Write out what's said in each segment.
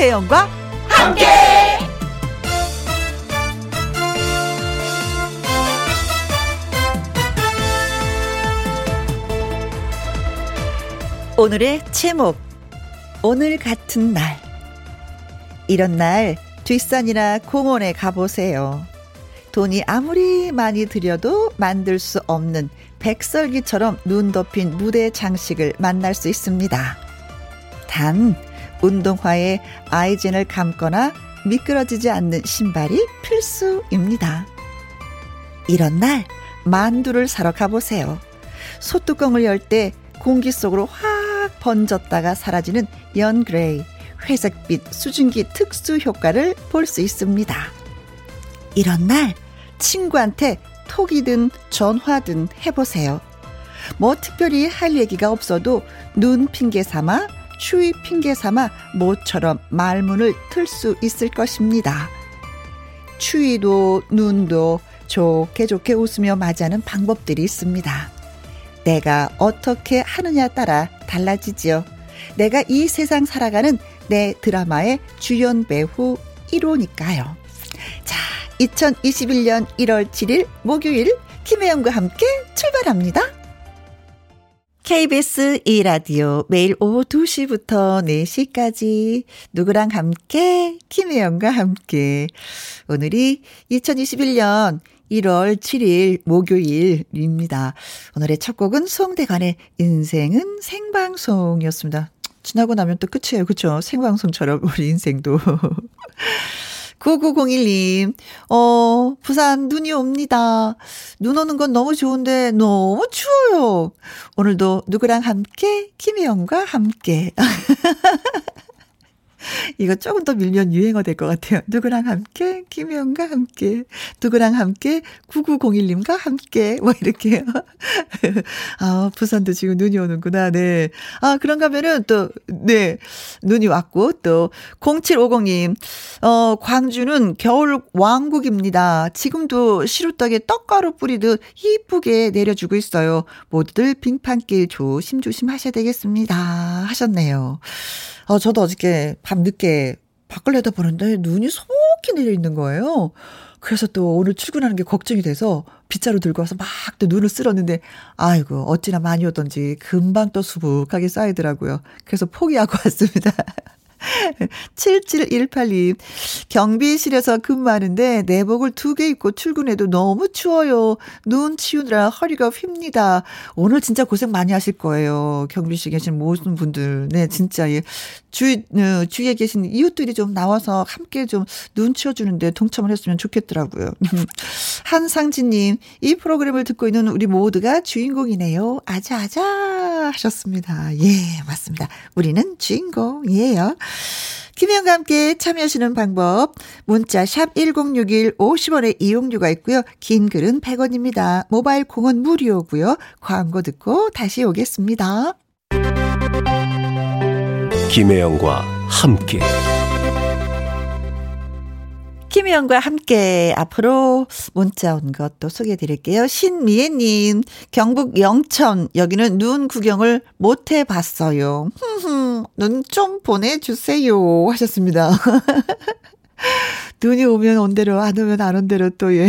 김혜영과 함께. 오늘의 제목, 오늘 같은 날. 이런 날 뒷산이나 공원에 가보세요. 돈이 아무리 많이 들여도 만들 수 없는 백설기처럼 눈 덮인 무대 장식을 만날 수 있습니다. 단 운동화에 아이젠을 감거나 미끄러지지 않는 신발이 필수입니다. 이런 날 만두를 사러 가보세요. 소뚜껑을 열 때 공기 속으로 확 번졌다가 사라지는 연그레이, 회색빛 수증기 특수 효과를 볼 수 있습니다. 이런 날 친구한테 톡이든 전화든 해보세요. 뭐 특별히 할 얘기가 없어도 눈 핑계 삼아, 추위 핑계 삼아 모처럼 말문을 틀 수 있을 것입니다. 추위도 눈도 좋게 좋게 웃으며 맞이하는 방법들이 있습니다. 내가 어떻게 하느냐에 따라 달라지지요. 내가 이 세상 살아가는 내 드라마의 주연 배우 1호니까요. 자, 2021년 1월 7일 목요일 김혜영과 함께 출발합니다. KBS E 라디오 매일 오후 2시부터 4시까지 누구랑 함께, 김혜영과 함께. 오늘이 2021년 1월 7일 목요일입니다. 오늘의 첫 곡은 송대관의 인생은 생방송이었습니다. 지나고 나면 또 끝이에요. 그렇죠? 생방송처럼 우리 인생도. 9901님, 부산 눈이 옵니다. 눈 오는 건 너무 좋은데 너무 추워요. 오늘도 누구랑 함께, 김혜영과 함께. 이거 조금 더 밀면 유행어 될 것 같아요. 누구랑 함께, 김혜영과 함께, 누구랑 함께, 9901님과 함께, 뭐 이렇게요. 아, 부산도 지금 눈이 오는구나. 네. 아, 그런가 하면은 또, 네, 눈이 왔고, 또 0750님, 광주는 겨울 왕국입니다. 지금도 시루떡에 떡가루 뿌리듯 이쁘게 내려주고 있어요. 모두들 빙판길 조심조심 하셔야 되겠습니다. 하셨네요. 저도 어저께 밤늦게 밖을 내다보는데 눈이 속히 내려있는 거예요. 그래서 또 오늘 출근하는 게 걱정이 돼서 빗자루 들고 와서 막 또 눈을 쓸었는데, 아이고 어찌나 많이 오던지 금방 또 수북하게 쌓이더라고요. 그래서 포기하고 왔습니다. 77182, 경비실에서 근무하는데 내복을 2개 입고 출근해도 너무 추워요. 눈 치우느라 허리가 휩니다. 오늘 진짜 고생 많이 하실 거예요. 경비실에 계신 모든 분들. 네, 진짜 예. 주위에 계신 이웃들이 좀 나와서 함께 좀 눈 치워주는데 동참을 했으면 좋겠더라고요. 한상진님, 이 프로그램을 듣고 있는 우리 모두가 주인공이네요. 아자아자 하셨습니다. 예, 맞습니다. 우리는 주인공이에요. 김혜영과 함께 참여하시는 방법, 문자 샵 1061, 50원의 이용료가 있고요. 긴 글은 100원입니다. 모바일 콩은 무료고요. 광고 듣고 다시 오겠습니다. 김혜영과 함께. 김혜영과 함께 앞으로 문자 온 것도 소개해드릴게요. 신미애님, 경북 영천, 여기는 눈 구경을 못 해봤어요. 눈 좀 보내주세요 하셨습니다. 눈이 오면 온 대로, 안 오면 안 온 대로 또, 예.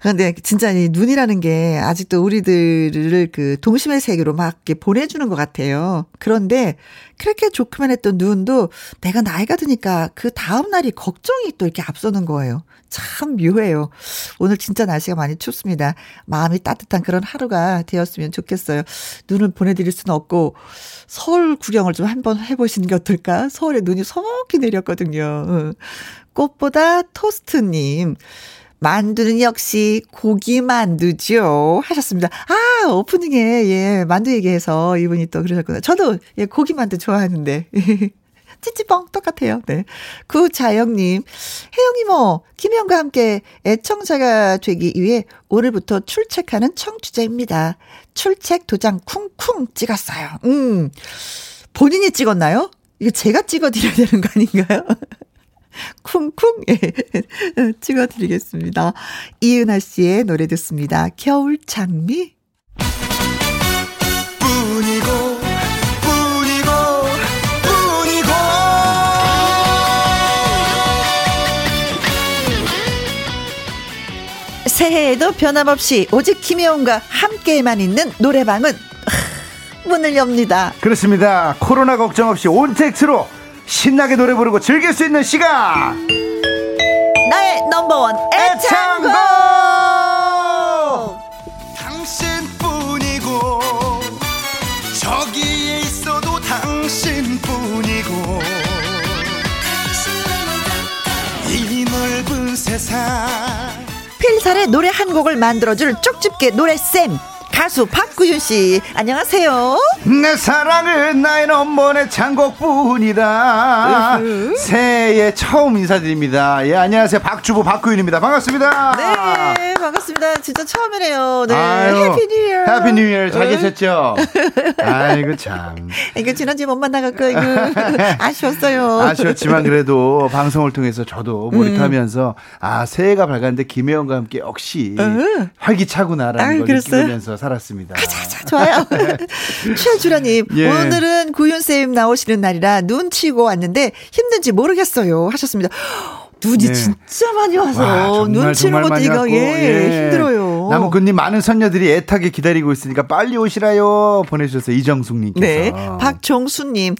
근데 진짜 이 눈이라는 게 아직도 우리들을 그 동심의 세계로 막 이렇게 보내주는 것 같아요. 그런데 그렇게 좋기만 했던 눈도 내가 나이가 드니까 그 다음날이 걱정이 또 이렇게 앞서는 거예요. 참 묘해요. 오늘 진짜 날씨가 많이 춥습니다. 마음이 따뜻한 그런 하루가 되었으면 좋겠어요. 눈을 보내드릴 수는 없고 서울 구경을 좀 한번 해보시는 게 어떨까? 서울에 눈이 서먹히 내렸거든요. 꽃보다 토스트님, 만두는 역시 고기 만두죠 하셨습니다. 아, 오프닝에 예 만두 얘기해서 이분이 또 그러셨구나. 저도 예 고기 만두 좋아하는데. 찌찌뻥 똑같아요. 네. 구자영님, 혜영이모, 김혜영과 함께 애청자가 되기 위해 오늘부터 출첵하는 청취자입니다. 출첵 도장 쿵쿵 찍었어요. 본인이 찍었나요? 이거 제가 찍어드려야 되는 거 아닌가요? 쿵쿵, 예, 찍어드리겠습니다. 이은하 씨의 노래 듣습니다. 겨울 장미. 뿐이고, 뿐이고, 뿐이고. 새해에도 변함없이 오직 김혜영과 함께만 있는 노래방은 문을 엽니다. 그렇습니다. 코로나 걱정 없이 온택트로 신나게 노래 부르고 즐길 수 있는 시간, 나의 넘버원 애창곡. 당신뿐이고 저기에 있어도 당신뿐이고 이 넓은 세상. 필살의 노래 한 곡을 만들어줄 쪽집게 노래쌤, 가수 박구윤씨, 안녕하세요. 내 사랑은 나의 넘버원의 창곡뿐이다. 새해 처음 인사드립니다. 예, 안녕하세요. 박주부 박구윤입니다. 반갑습니다. 네, 반갑습니다. 진짜 처음이래요. 네. 해피 뉴 이어. 해피 뉴 이어. 잘 계셨죠? 아이고 참. 이거 지난주에 못 만나갖고 이거 아쉬웠어요. 아쉬웠지만 그래도 방송을 통해서 저도 몰입하면서 아, 새해가 밝았는데 김혜영과 함께 역시 활기차구나라는 걸 느끼면서 살았습니다. 가자, 좋아요. 최주라님, 예. 오늘은 구윤쌤 나오시는 날이라 눈 치고 왔는데 힘든지 모르겠어요 하셨습니다. 눈이 네. 진짜 많이 와서 눈 치는 것도 이거 예, 힘들어요. 나무꾼님, 많은 선녀들이 애타게 기다리고 있으니까 빨리 오시라요 보내주셔서 이정숙님께서. 네, 박종수님,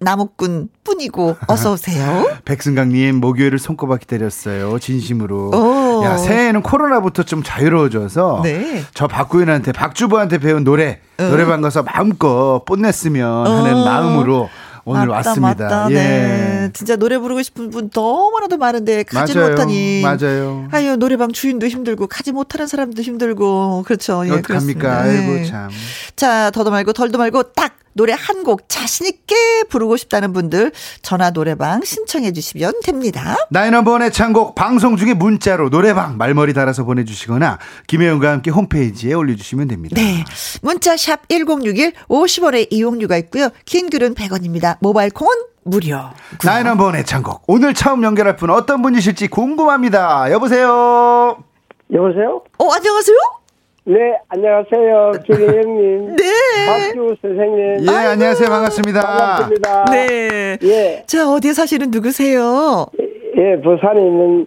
나무꾼 뿐이고 어서 오세요. 백승강님, 목요일을 손꼽아 기다렸어요. 진심으로. 오. 야, 새해에는 코로나부터 좀 자유로워져서 네. 저 박구윤한테, 박주부한테 배운 노래 노래방 가서 마음껏 뽐냈으면 하는 마음으로 오늘 맞다, 왔습니다. 맞다. 예. 네. 진짜 노래 부르고 싶은 분 너무나도 많은데 가지 못하니. 맞아요. 아유, 노래방 주인도 힘들고 가지 못하는 사람도 힘들고. 그렇죠. 예, 어떡합니까? 아이고 네. 참. 자, 더도 말고 덜도 말고 딱 노래 한 곡 자신 있게 부르고 싶다는 분들 전화 노래방 신청해 주시면 됩니다. 나의 넘버원의 창곡 방송 중에 문자로 노래방 말머리 달아서 보내주시거나 김혜영과 함께 홈페이지에 올려주시면 됩니다. 네, 문자 샵 1061 50원의 이용료가 있고요. 긴 글은 100원입니다. 모바일 콩은 무료. 나의 넘버원의 창곡, 오늘 처음 연결할 분 어떤 분이실지 궁금합니다. 여보세요. 여보세요. 안녕하세요. 네, 안녕하세요. 김혜영님. 네. 박주 선생님. 예, 아이고. 안녕하세요. 반갑습니다. 반갑습니다. 네. 예. 자, 어디에 사시는 누구세요? 예, 부산에 있는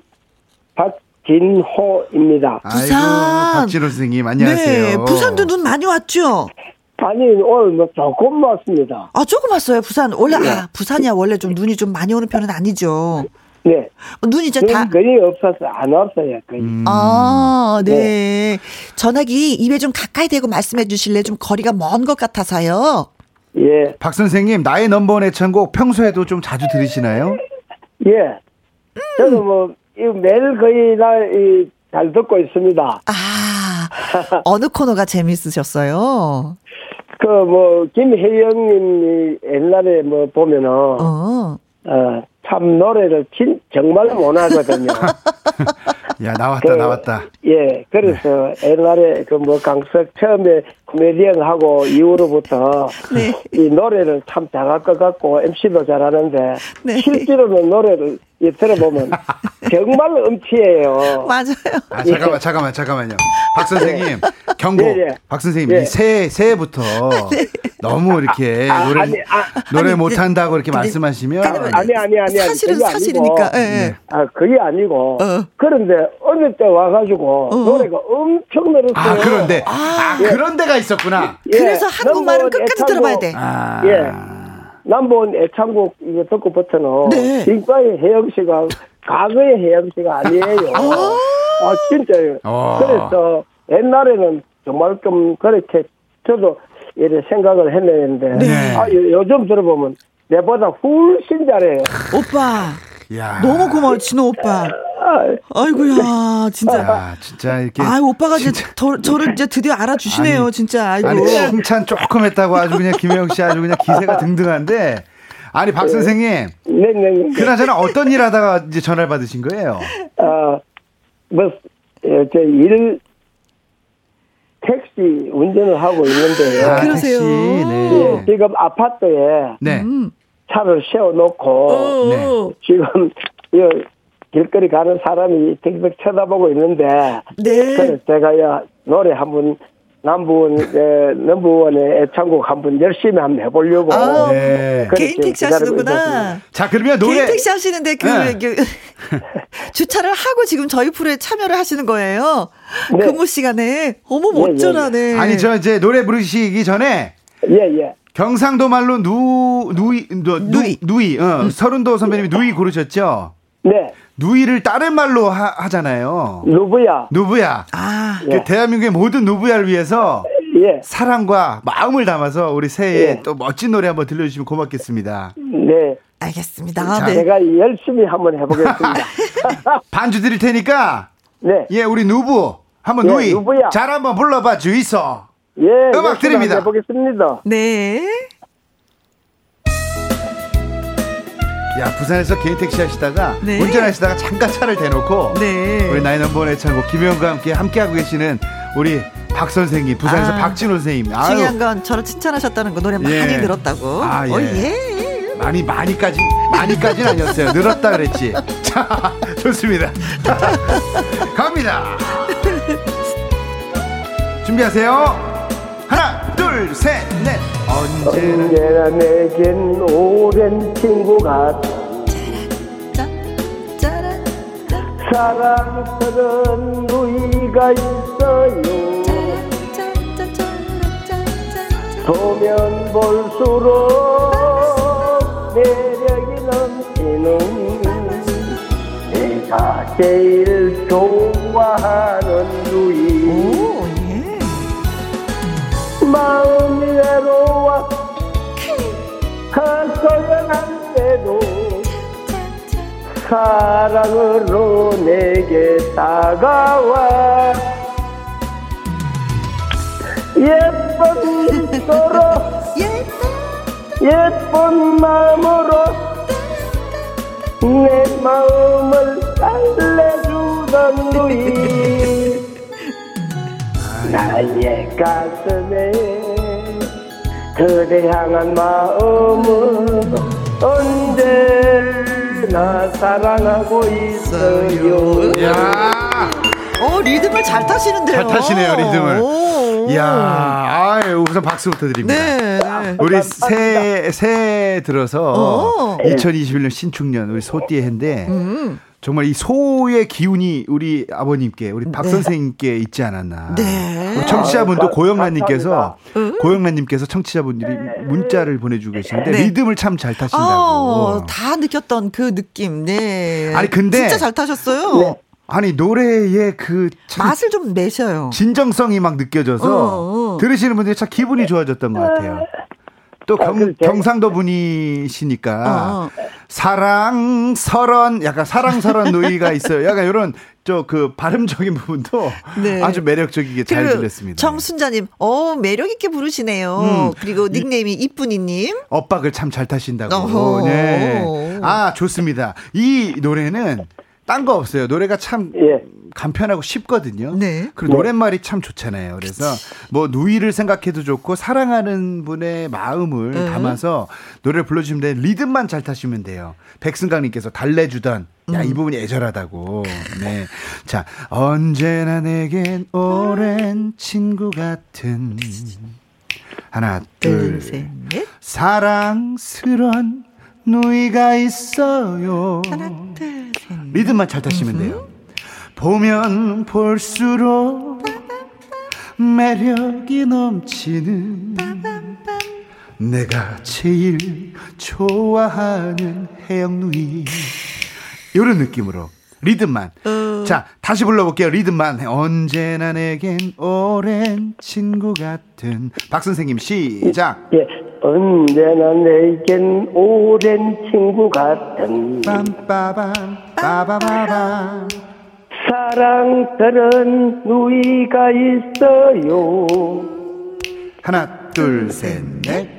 박진호입니다. 부산. 아이고, 박진호 선생님, 안녕하세요. 네, 부산도 눈 많이 왔죠? 아니, 오늘 뭐 조금 왔습니다. 아, 조금 왔어요, 부산. 원래, 네. 아, 부산이야, 원래 좀 눈이 좀 많이 오는 편은 아니죠. 네. 눈이 이제 다. 거의 없어서 안 왔어요, 거의. 아, 네. 네. 전화기 입에 좀 가까이 대고 말씀해 주실래요? 좀 거리가 먼 것 같아서요. 예. 박 선생님, 나의 넘버원 애창곡 평소에도 좀 자주 들으시나요? 예. 저도 뭐, 매일 거의 잘 듣고 있습니다. 아, 어느 코너가 재밌으셨어요? 그 뭐, 김혜영님이 옛날에 뭐 보면은, 참 노래를 정말 못하거든요. 야, 나왔다. 예, 그래서 네. 옛날에 그 뭐 강석 처음에 코미디언하고 이후로부터 네. 이 노래를 참 잘할 것 같고 MC도 잘하는데 네. 실제로는 노래를 들어보면 정말 음치예요. 맞아요. 아, 잠깐만요. 박 선생님 경고. 네. 박 선생님, 네. 새해부터 네. 너무 이렇게 노래 못한다고 이렇게 말씀하시면 아니. 사실이니까. 네. 아, 그게 아니고. 그런데 어느 때 와가지고 노래가 엄청 늘었어요. 아, 그런데 예. 그런 데가 있었구나. 예. 그래서 한국말은 끝까지 애창곡, 들어봐야 돼. 아. 예. 남보원 애창곡 이거 듣고 버텨는 네. 지금까지 혜영 씨가 과거의 혜영 씨가 아니에요. 아, 진짜요. 그래서 옛날에는 정말 좀 그렇게 저도 이런 생각을 했는데 네. 아, 요즘 들어보면 내보다 훨씬 잘해요. 오빠. 야. 너무 고마워, 진호 오빠. 아이고야, 진짜. 야, 진짜 이렇게. 아, 오빠가 진짜. 이제 저를 이제 드디어 알아주시네요, 아니, 진짜. 아이고. 아니, 칭찬 조금 했다고 아주 그냥 김혜영 씨 아주 그냥 기세가 등등한데. 아니, 박 선생님. 네. 그나저나 어떤 일 하다가 이제 전화를 받으신 거예요? 택시 운전을 하고 있는데요. 아, 그러세요. 택시, 네. 지금 아파트에. 네. 차를 세워놓고 네. 지금 길거리 가는 사람이 틱틱 쳐다보고 있는데 네. 그래서 제가 노래 한번 남부원의 애창곡 한번 열심히 한번 해보려고. 아, 네. 개인 택시 하시는구나. 자, 그러면 노래. 개인 택시 하시는데 주차를 하고 지금 저희 프로에 참여를 하시는 거예요. 네. 근무 시간에. 어머, 멋져라네. 예, 예. 아니, 저 이제 노래 부르시기 전에. 예, 예. 경상도 말로 누이. 설운도 선배님이 누이 고르셨죠? 네. 누이를 다른 말로 하잖아요. 누부야. 아, 예. 대한민국의 모든 누부야를 위해서 예. 사랑과 마음을 담아서 우리 새해 예. 또 멋진 노래 한번 들려주시면 고맙겠습니다. 네, 알겠습니다. 자, 네. 제가 열심히 한번 해보겠습니다. 반주 드릴 테니까 네, 예, 우리 누부 한번 예, 누이 누부야. 잘 한번 불러봐 주이소. 예, 음악 드립니다. 해보겠습니다. 네. 야, 부산에서 개인 택시 하시다가 네. 운전하시다가 잠깐 차를 대놓고 네. 우리 나인원번 애창곡 김혜영과 함께하고 계시는 우리 박 선생님, 부산에서 박진호 선생님. 아유. 중요한 건 저를 칭찬하셨다는 거 노래 많이 예. 늘었다고. 아, 예. 오, 예. 많이까지는 아니었어요. 늘었다 그랬지. 자, 좋습니다. 갑니다. 준비하세요. 하나, 둘, 셋, 넷. 언제나 내겐 오랜 친구 같아. 사랑스러운 누이가 있어요. 보면 볼수록 매력이 넘치는 내가 제일 좋아하는 누이. 마음이 외로워 한소연한데도 사랑으로 내게 다가와 예뻐질수록 예쁜 마음으로 내 마음을 달래주던 누이. 나의 가슴에 그대 향한 마음은 언제나 사랑하고 있어요. 야, 리듬을 잘 타시는데요. 잘 타시네요, 리듬을. 이야, 우선 박수부터 드립니다. 네. 우리 새해 들어서 2021년 신축년 우리 소띠의 해인데 정말 이 소의 기운이 우리 아버님께, 우리 박 선생님께 있지 않았나. 네. 청취자분도 고영란님께서 청취자분들이 문자를 보내주고 계시는데 리듬을 참 잘 타신다고. 다 느꼈던 그 느낌. 네. 아니 근데 진짜 잘 타셨어요. 네. 아니 노래의 그 맛을 좀 내셔요. 진정성이 막 느껴져서 들으시는 분들이 참 기분이 좋아졌던 것 같아요. 또 경상도 분이시니까 사랑스런 누이가 있어요. 약간 이런 그 발음적인 부분도 네. 아주 매력적이게 잘 들렸습니다. 정순자님, 매력 있게 부르시네요. 그리고 닉네임이 이쁜이님. 엇박을 참 잘 타신다고. 네. 아, 좋습니다. 이 노래는 딴 거 없어요. 노래가 참 간편하고 쉽거든요. 네. 그리고 노랫말이 참 좋잖아요. 그래서 누이를 생각해도 좋고 사랑하는 분의 마음을 담아서 노래를 불러주시면 돼요. 리듬만 잘 타시면 돼요. 백승강님께서 달래주던 이 부분이 애절하다고. 네. 자, 언제나 내겐 오랜 친구 같은 하나 둘 셋 사랑스런 누이가 있어요. 하나 둘 셋 리듬만 잘 타시면 돼요. 보면 볼수록 매력이 넘치는 내가 제일 좋아하는 혜영 누이. 이런 느낌으로 리듬만. 자, 다시 불러볼게요. 리듬만. 언제나 내겐 오랜 친구 같은. 박 선생님 시작. 예. 언제나 내겐 오랜 친구 같은 빰빠밤 사랑스런 누이가 있어요. 하나 둘 셋 넷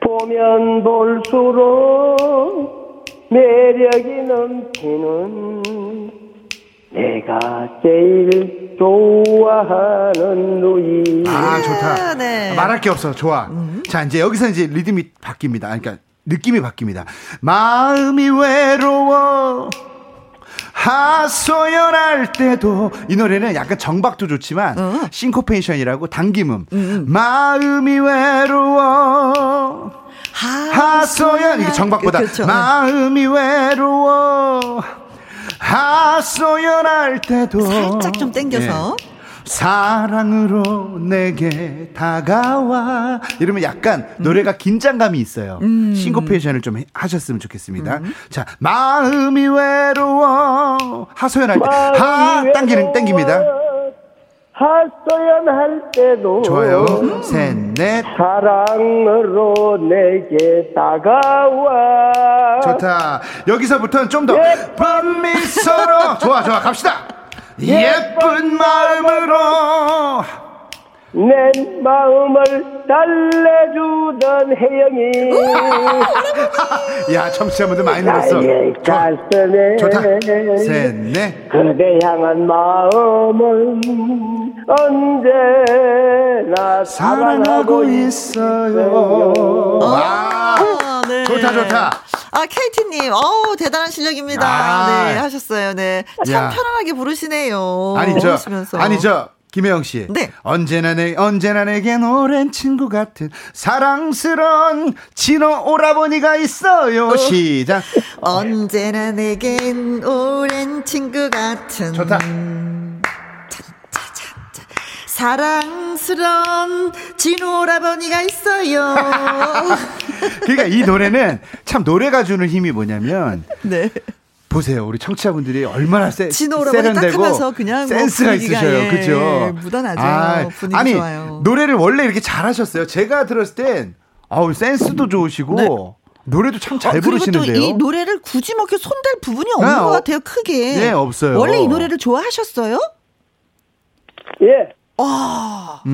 보면 볼수록 매력이 넘치는 내가 제일 좋아하는 누이. 아, 좋다. 네. 말할 게 없어. 좋아. 자, 이제 여기서 이제 리듬이 바뀝니다. 그러니까 느낌이 바뀝니다. 마음이 외로워 소연할 때도 이 노래는 약간 정박도 좋지만 싱코페이션이라고 당김음 마음이 외로워 하소연 이게 정박보다 그렇죠. 마음이 외로워 하소연할 때도 살짝 좀 땡겨서 예. 사랑으로 내게 다가와 이러면 약간 노래가 긴장감이 있어요. 싱코페이션을 좀 하셨으면 좋겠습니다. 자, 마음이 외로워 하소연할 때 하 당기는 땡깁니다. 하소연할 때도 좋아요. 셋, 넷 사랑으로 내게 다가와 좋다. 여기서부터는 좀 더 밤미소로 좋아 좋아 갑시다. 예쁜 마음으로 내 마음을 달래주던 혜영이 야 청취자분들 많이 늘었어 좋아. 좋다 셋넷 그대 향한 마음은 언제나 사랑하고 있어요 와 네. 좋다 좋다 아, KT님, 어우, 대단한 실력입니다. 아, 네, 하셨어요. 네. 참 야. 편안하게 부르시네요. 아니죠. 김혜영 씨. 네. 언제나 내겐 오랜 친구 같은 사랑스러운 진호 오라버니가 있어요. 시작. 언제나 내겐 오랜 친구 같은. 좋다. 사랑스러운 진오라버니가 있어요. 그러니까 이 노래는 참 노래가 주는 힘이 뭐냐면 네. 보세요. 우리 청취자분들이 얼마나 세련되고 그냥 센스가 있으셔요. 예, 그렇죠? 무던하죠. 아, 분위기 아니, 좋아요. 노래를 원래 이렇게 잘하셨어요. 제가 들었을 땐 아우 센스도 좋으시고 네. 노래도 참 잘 부르시는데요. 그리고 또 이 노래를 굳이 막 이렇게 손댈 부분이 없는 것 같아요. 크게. 네, 없어요. 원래 이 노래를 좋아하셨어요? 예.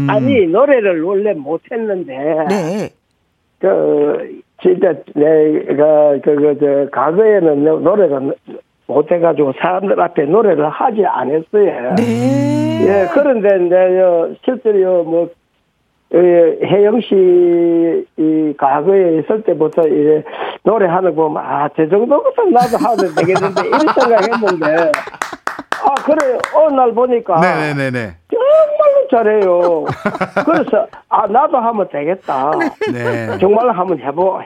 아니 노래를 원래 못했는데 네. 그 진짜 내가 그 과거에는 노래가 못해가지고 사람들 앞에 노래를 하지 않았어요. 네. 예 그런데 이제 실제로 뭐 혜영 씨 이 과거에 있을 때부터 이제 노래하는 거 보면 아 저 정도부터 나도 하면 되겠는데 이런 생각했는데. 아 그래 어느 날 보니까 네네네 정말로 잘해요. 그래서 아 나도 하면 되겠다. 네. 정말로 한번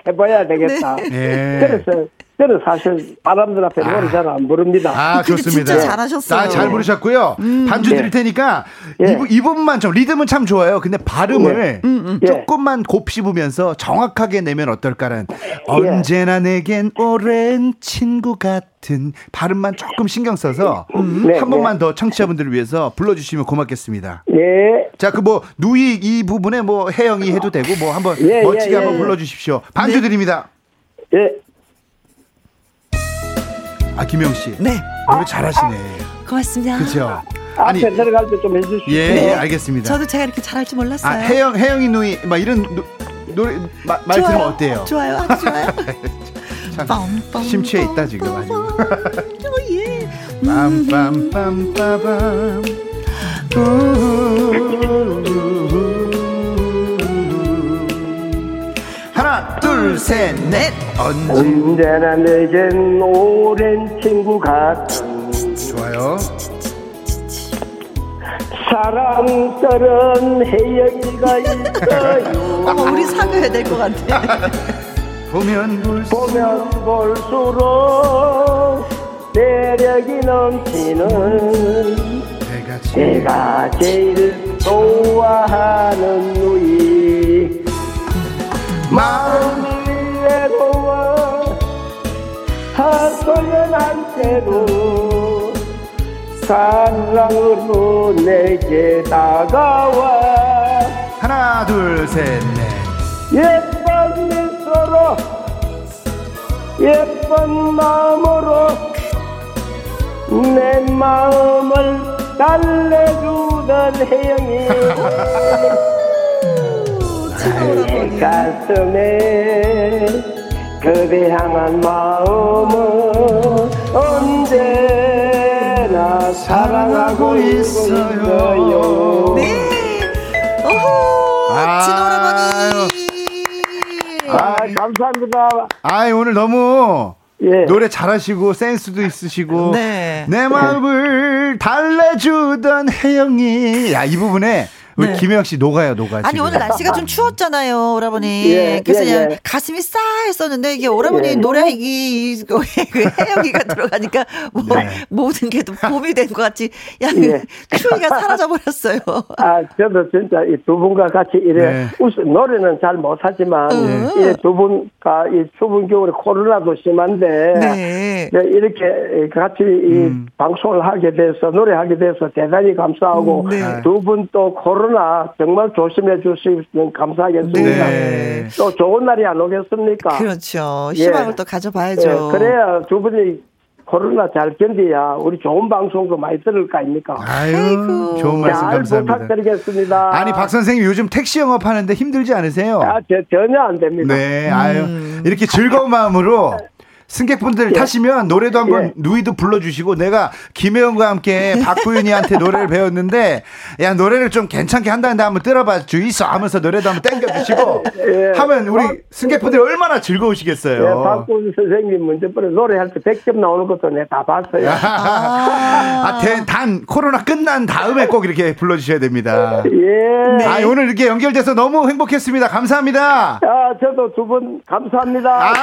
해봐야 되겠다. 네. 그래서 저는 사실 사람들 앞에 노래 잘 안 부릅니다. 아 좋습니다. 진짜 잘하셨어요. 아, 잘 부르셨고요. 반주 드릴 테니까 예. 이분만 좀 리듬은 참 좋아요. 근데 발음을 조금만 곱씹으면서 정확하게 내면 어떨까라는 언제나 내겐 오랜 친구 같은 발음만 조금 신경 써서 한 번만 더 청취자분들을 위해서 불러주시면 고맙겠습니다. 예. 자, 그 뭐 누이 이 부분에 뭐 혜영이 해도 되고 뭐 한번 멋지게 한번 불러주십시오. 반주 드립니다. 예. 아 김영 씨, 네 노래 잘하시네. 고맙습니다. 그렇죠. 아니 들어갈 때 좀 해주시죠. 예, 네. 예, 알겠습니다. 저도 제가 이렇게 잘할 줄 몰랐어요. 아, 혜영이 누이 막 이런 노래 말 들으면 어때요? 좋아요, 아주 좋아요. 참 심취해 있다 지금 아주. 예. 빰빰빰빰빰. 하나, 둘, 셋, 넷. 언제나 내겐 오랜 친구 같은 좋아요. 사랑스러운 혜영이가 있어요. 아마 우리 사귀어야 될 것 같아. 보면 볼수록 매력이 넘치는 내가 제일 좋아하는 누이. 마음이 외로워 하소연할 때도 사랑으로 내게 다가와. 하나 둘 셋 넷 예쁜 미소로 예쁜 마음으로 내 마음을 달래주던 혜영이 나의 가슴에 그대 향한 마음은 언제나 사랑하고 있어요. 네, 오호, 진호라버니. 아, 감사합니다. 아, 오늘 너무 예. 노래 잘하시고 센스도 있으시고 네. 내 마음을 달래주던 혜영이 야, 이 부분에 우리 네. 김혜영 씨 녹아요. 아니 지금. 오늘 날씨가 좀 추웠잖아요, 오라버니. 예, 그래서 그냥 가슴이 싸했었는데 이게 오라버니 노래 이 혜영이가 들어가니까 뭐 네. 모든 게 또 봄이 된 것 같이 야, 추위가 사라져버렸어요. 아, 저도 진짜 이 두 분과 같이 이래 노래는 잘 못하지만 이 두 분과 이 추운 겨울에 코로나도 심한데 네. 이렇게 같이 이 방송을 하게 돼서 노래하게 돼서 대단히 감사하고 두 분 또 코로나 정말 조심해 주시면 감사하겠습니다. 네. 또 좋은 날이 안 오겠습니까? 그렇죠. 희망을 또 가져봐야죠. 예. 그래야 두 분이 코로나 잘 견디야 우리 좋은 방송도 많이 들을 거 아닙니까? 아이고. 좋은 말씀 잘 감사합니다. 잘 부탁드리겠습니다. 아니 박 선생님 요즘 택시 영업하는데 힘들지 않으세요? 아, 전혀 안 됩니다. 네, 아유 이렇게 즐거운 마음으로. 승객분들 타시면 노래도 한번 누이도 불러주시고 내가 김혜영과 함께 박구윤이한테 노래를 배웠는데 야 노래를 좀 괜찮게 한다는데 한번 들어봐 주이소 하면서 노래도 한번 땡겨주시고 하면 우리 승객분들이 얼마나 즐거우시겠어요. 예, 박구윤 선생님 문제뿐에 노래할 때 100점 나오는 것도 내가 다 봤어요. 아, 단 코로나 끝난 다음에 꼭 이렇게 불러주셔야 됩니다. 예. 아, 오늘 이렇게 연결돼서 너무 행복했습니다. 감사합니다. 아, 저도 두 분 감사합니다.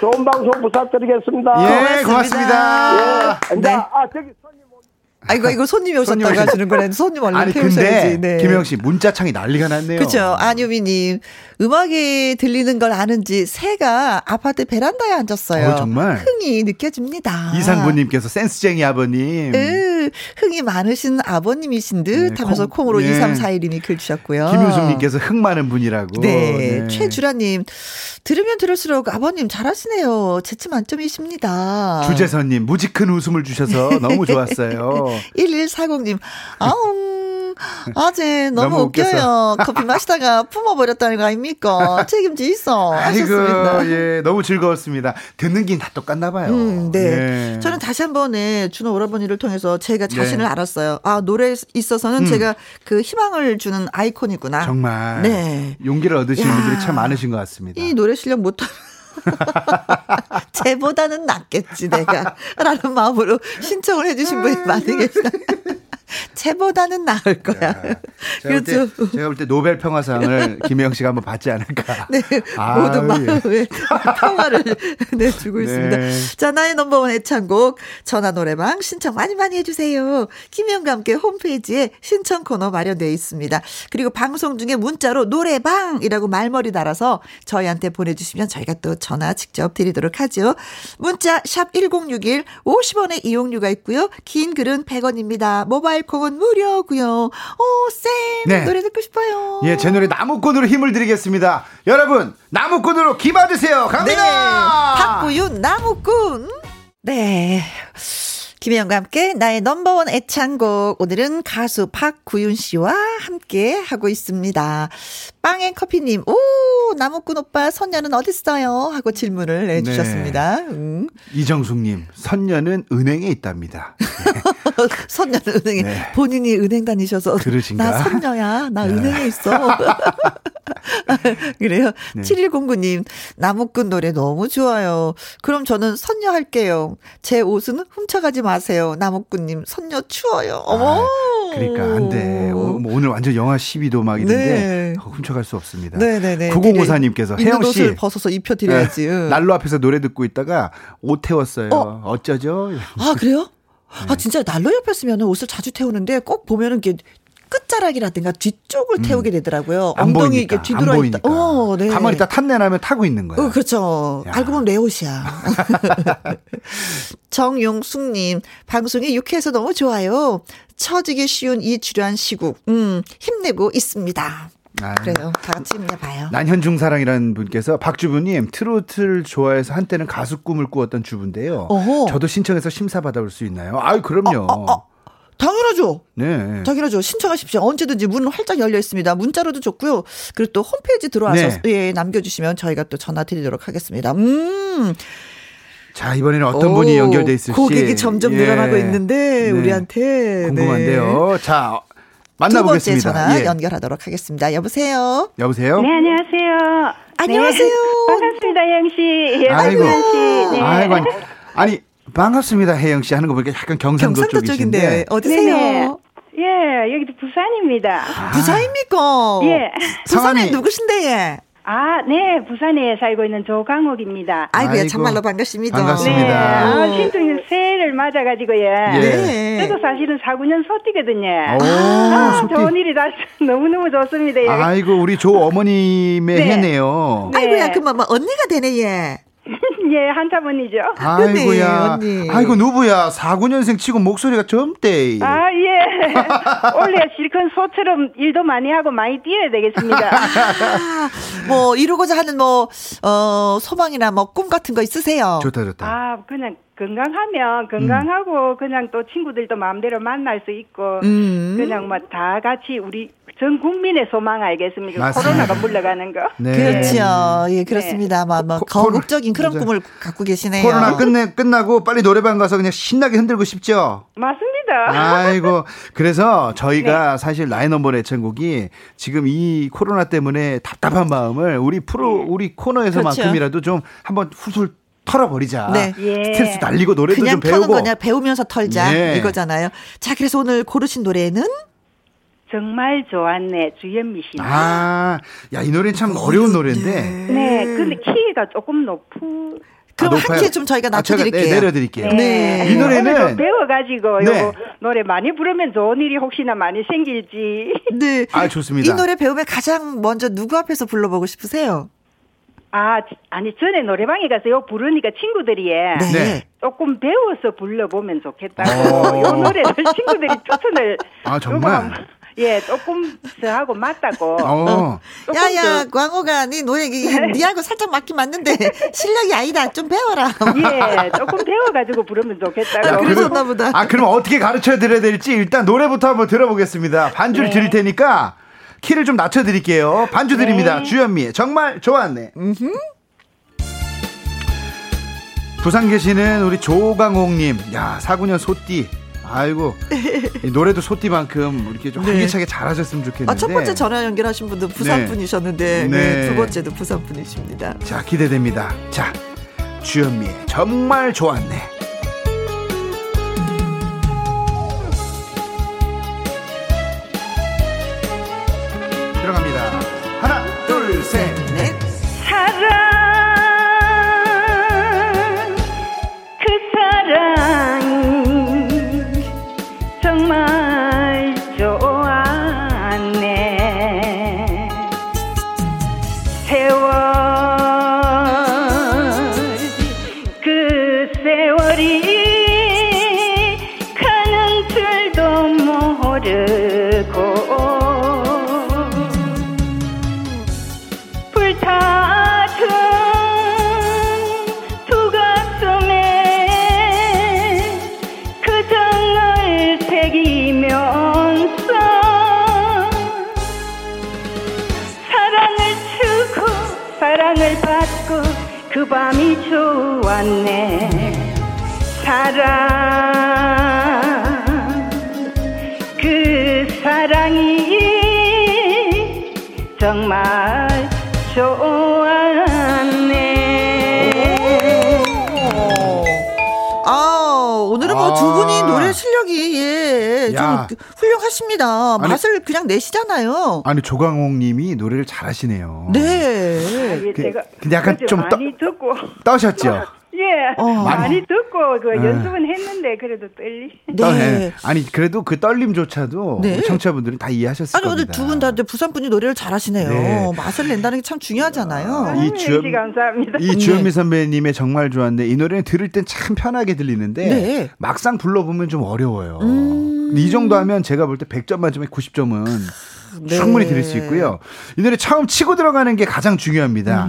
좋은 방송 부탁드리겠습니다. 예, 고맙습니다. 예. 네. 아, 저기 손님 이거 손님이 오셨다고 하시는 거네. 손님 얼른 태우셔야지. 네. 김혜영 씨 문자창이 난리가 났네요. 그렇죠. 안유미님 음악이 들리는 걸 아는지 새가 아파트 베란다에 앉았어요. 정말 흥이 느껴집니다. 이상부님께서 센스쟁이 아버님. 흥이 많으신 아버님이신 듯 하면서 콩으로 2341님이 글 주셨고요. 김효숙님께서 흥 많은 분이라고. 네. 최주라님 들으면 들을수록 아버님 잘하시네요. 재치 만점이십니다. 주재선님 무지 큰 웃음을 주셔서 너무 좋았어요. 1140님 아웅 아재 너무 웃겨요. 커피 마시다가 품어버렸다는 거 아닙니까? 책임지소 하셨습니다. 예, 너무 즐거웠습니다. 듣는 게 다 똑같나 봐요. 네. 예. 저는 다시 한 번에 준호 오라버니를 통해서 제가 자신을 알았어요. 아, 노래에 있어서는 제가 그 희망을 주는 아이콘이구나. 정말 네. 용기를 얻으시는 분들이 참 많으신 것 같습니다. 이 노래 실력 못하면 쟤보다는 낫겠지 내가 라는 마음으로 신청을 해주신 분이 많이 계시다. 쟤보다는 나을 거야. 그렇죠. 제가 볼 때 노벨 평화상을 김혜영 씨가 한번 받지 않을까. 네, 모든 마음에 평화를 주고 있습니다. 자, 나의 넘버원 애창곡 전화 노래방 신청 많이 해주세요. 김혜영과 함께 홈페이지에 신청 코너 마련되어 있습니다. 그리고 방송 중에 문자로 노래방이라고 말머리 달아서 저희한테 보내주시면 저희가 또 전화 직접 드리도록 하죠. 문자 샵 1061 50원의 이용료가 있고요. 긴 글은 100원입니다. 모바일 콩은 무료고요. 오, 쌤 노래 듣고 싶어요. 예, 제 노래 나무꾼으로 힘을 드리겠습니다. 여러분 나무꾼으로 기받으세요. 갑니다. 네, 박구윤 나무꾼. 네, 김혜영과 함께 나의 넘버원 애창곡 오늘은 가수 박구윤 씨와 함께 하고 있습니다. 빵앤커피님 오 나무꾼 오빠 선녀는 어딨어요 하고 질문을 내주셨습니다. 이정숙님 선녀는 은행에 있답니다. 선녀는 은행에 본인이 은행 다니셔서 그러신가? 나 선녀야 나 은행에 있어. 그래요. 7109님 나무꾼 노래 너무 좋아요. 그럼 저는 선녀 할게요. 제 옷은 훔쳐가지 마세요. 나무꾼님 선녀 추워요. 어머. 아, 그러니까 안 돼. 오늘 완전 영하 12도 막 있는데 훔쳐갈 수 없습니다. 네네네. 9054님께서 혜영 씨 옷을 벗어서 입혀드려야지. 난로 앞에서 노래 듣고 있다가 옷 태웠어요. 어쩌죠? 아 그래요? 네. 아 진짜 난로 옆에 쓰면 옷을 자주 태우는데 꼭 보면은 이게 끝자락이라든가 뒤쪽을 태우게 되더라고요. 엉덩이 이렇게 뒤돌아 있다. 어, 네. 가만히 있다 탄내나면 타고 있는 거야. 어, 그렇죠. 야. 알고 보면 내 옷이야. 정용숙님 방송이 유쾌해서 너무 좋아요. 처지기 쉬운 이 주려한 시국 힘내고 있습니다. 아, 그래요. 다 같이 힘내봐요. 난현중사랑이라는 분께서 박주부님 트로트를 좋아해서 한때는 가수 꿈을 꾸었던 주부인데요. 어허. 저도 신청해서 심사받아볼 수 있나요? 아유 그럼요. 당연하죠. 네. 당연하죠. 신청하십시오. 언제든지 문은 활짝 열려 있습니다. 문자로도 좋고요. 그리고 또 홈페이지 들어와서 예, 남겨주시면 저희가 또 전화 드리도록 하겠습니다. 자, 이번에는 어떤 분이 연결돼 있을지. 고객이 점점 늘어나고 있는데 우리한테. 궁금한데요. 자, 만나보겠습니다. 두 번째 전화 연결하도록 하겠습니다. 여보세요. 네, 안녕하세요. 안녕하세요. 네. 반갑습니다, 혜영 씨. 예, 아이고, 씨. 네. 아이고, 아니 반갑습니다, 혜영 씨 하는 거 보니까 약간 경상도 쪽인데 어디세요? 네네. 예, 여기도 부산입니다. 아. 부산입니까? 예. 부산에 성함이... 누구신데? 아, 네, 부산에 살고 있는 조강옥입니다. 아이고야, 참말로 반갑습니다. 반갑습니다. 네, 신통일 새해를 맞아가지고, 예. 네. 저도 사실은 4,9년 소띠거든요. 오, 아, 소띠. 좋은 일이 다 너무너무 좋습니다, 예. 아이고, 우리 조 어머님의 네. 해네요. 아이고야, 그만, 뭐, 언니가 되네, 예. 예, 한참 언니죠. 아이고야. 언니. 아이고, 누부야. 4,9년생 치고 목소리가 젊대. 아, 예. 원래 실컷 소처럼 일도 많이 하고 많이 뛰어야 되겠습니다. 뭐, 이루고자 하는 뭐, 소망이나 뭐, 꿈 같은 거 있으세요? 좋다, 좋다. 아, 그냥. 건강하면 건강하고 그냥 또 친구들도 마음대로 만날 수 있고 그냥 뭐 다 같이 우리 전 국민의 소망 알겠습니까? 맞습니다. 코로나가 물러가는 거. 네. 그렇죠. 예, 그렇습니다. 네. 뭐 거국적인 그런 맞아. 꿈을 갖고 계시네요. 코로나 끝나고 빨리 노래방 가서 그냥 신나게 흔들고 싶죠? 맞습니다. 아이고. 그래서 저희가 네. 사실 라인업의 애창곡이 지금 이 코로나 때문에 답답한 마음을 우리 프로 우리 코너에서만큼이라도 그렇죠. 좀 한번 훌훌 털어버리자. 네. 예. 스트레스 날리고 노래도 좀 배우고. 그냥 터는 거냐 배우면서 털자 예. 이거잖아요. 자, 그래서 오늘 고르신 노래는 정말 좋았네 주현미 씨. 아, 야, 이 노래는 참 어려운 노래인데. 네, 근데 키가 조금 높은. 그럼 한 키 좀 저희가 낮춰드릴게요. 네, 내려드릴게요. 네. 이 노래는 배워가지고 네. 요 노래 많이 부르면 좋은 일이 혹시나 많이 생길지. 네. 아, 좋습니다. 이 노래 배우면 가장 먼저 누구 앞에서 불러보고 싶으세요? 아, 아니, 전에 노래방에 가서 요 부르니까 친구들이 네. 조금 배워서 불러보면 좋겠다고. 요 노래를 친구들이 추천을. 아, 정말? 조금, 예, 조금 더 하고 맞다고. 야야, 광호가 네 노래, 니하고 살짝 맞긴 맞는데 실력이 아니다. 좀 배워라. 예, 조금 배워가지고 부르면 좋겠다고. 아, 그러셨나 보다. 아, 그럼 어떻게 가르쳐 드려야 될지 일단 노래부터 한번 들어보겠습니다. 반주를 네. 드릴 테니까. 키를 좀 낮춰드릴게요. 반주 드립니다. 네. 주현미의 정말 좋았네. 부산 계시는 우리 조강옥님. 야, 4,9년 소띠. 아이고. 노래도 소띠만큼 이렇게 좀 네. 활기차게 잘하셨으면 좋겠는데. 아, 첫 번째 전화 연결하신 분도 부산 네. 분이셨는데 네. 두 번째도 부산 분이십니다. 자, 기대됩니다. 자, 주현미의 정말 좋았네. 들어갑니다. 하나, 둘, 셋, 넷. 사랑, 그 사랑이 정말 좋았네. 세월, 그 세월이 가는 줄도 모르고 그 밤이 좋았네. 사랑, 그 사랑이 정말 좋았네. 아, 오늘은 뭐 두 분이 노래 실력이 예, 좀 훌륭하십니다. 아니, 맛을 그냥 내시잖아요. 아니, 조강옥 님이 노래를 잘하시네요. 네. 근데 약간 좀 많이 듣고 떠셨죠? 예, 많이 듣고 그 연습은 했는데 그래도 떨리. 네. 아니, 그래도 그 떨림조차도 네. 청취자분들은 다 이해하셨을 아니, 겁니다. 아니, 두 분 다 부산 분이 노래를 잘하시네요. 네. 맛을 낸다는 게 참 중요하잖아요. 감사합니다. 이 주현미 선배님의 정말 좋았는데 이 노래는 들을 땐 참 편하게 들리는데 네. 막상 불러보면 좀 어려워요. 이 정도 하면 제가 볼 때 100점 만점에 90점은. 네. 충분히 들을 수 있고요. 이 노래 처음 치고 들어가는 게 가장 중요합니다.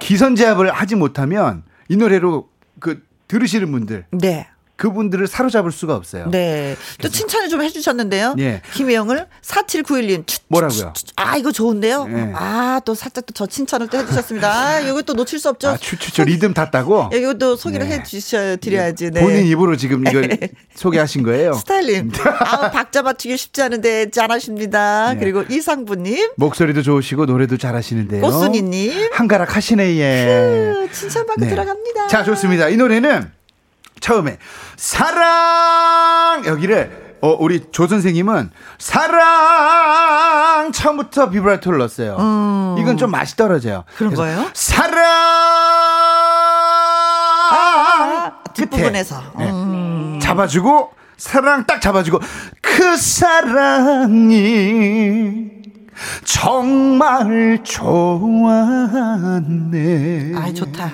기선제압을 하지 못하면 이 노래로 그 들으시는 분들 네. 그분들을 사로잡을 수가 없어요. 네. 또 칭찬을 좀 해주셨는데요. 네. 김혜영을 4791님. 뭐라고요? 아, 이거 좋은데요? 네. 아, 또 살짝 또 저 칭찬을 또 해주셨습니다. 아, 이거 또 놓칠 수 없죠? 아, 추추추 리듬 탔다고? 이거 또 소개를 네. 해주셔드려야지. 네. 본인 입으로 지금 이걸 소개하신 거예요? 스타일님. 아, 박자 맞추기 쉽지 않은데 잘하십니다. 네. 그리고 이상부님. 목소리도 좋으시고 노래도 잘하시는데요. 꽃순이님. 한가락 하시네, 예. 칭찬받고 네. 들어갑니다. 자, 좋습니다. 이 노래는 처음에 사랑 여기를 우리 조 선생님은 사랑 처음부터 비브라토를 넣었어요. 이건 좀 맛이 떨어져요. 그런 거예요? 사랑 뒷부분에서 네. 잡아주고 사랑 딱 잡아주고 그 사랑이 정말 좋았네. 아, 좋다.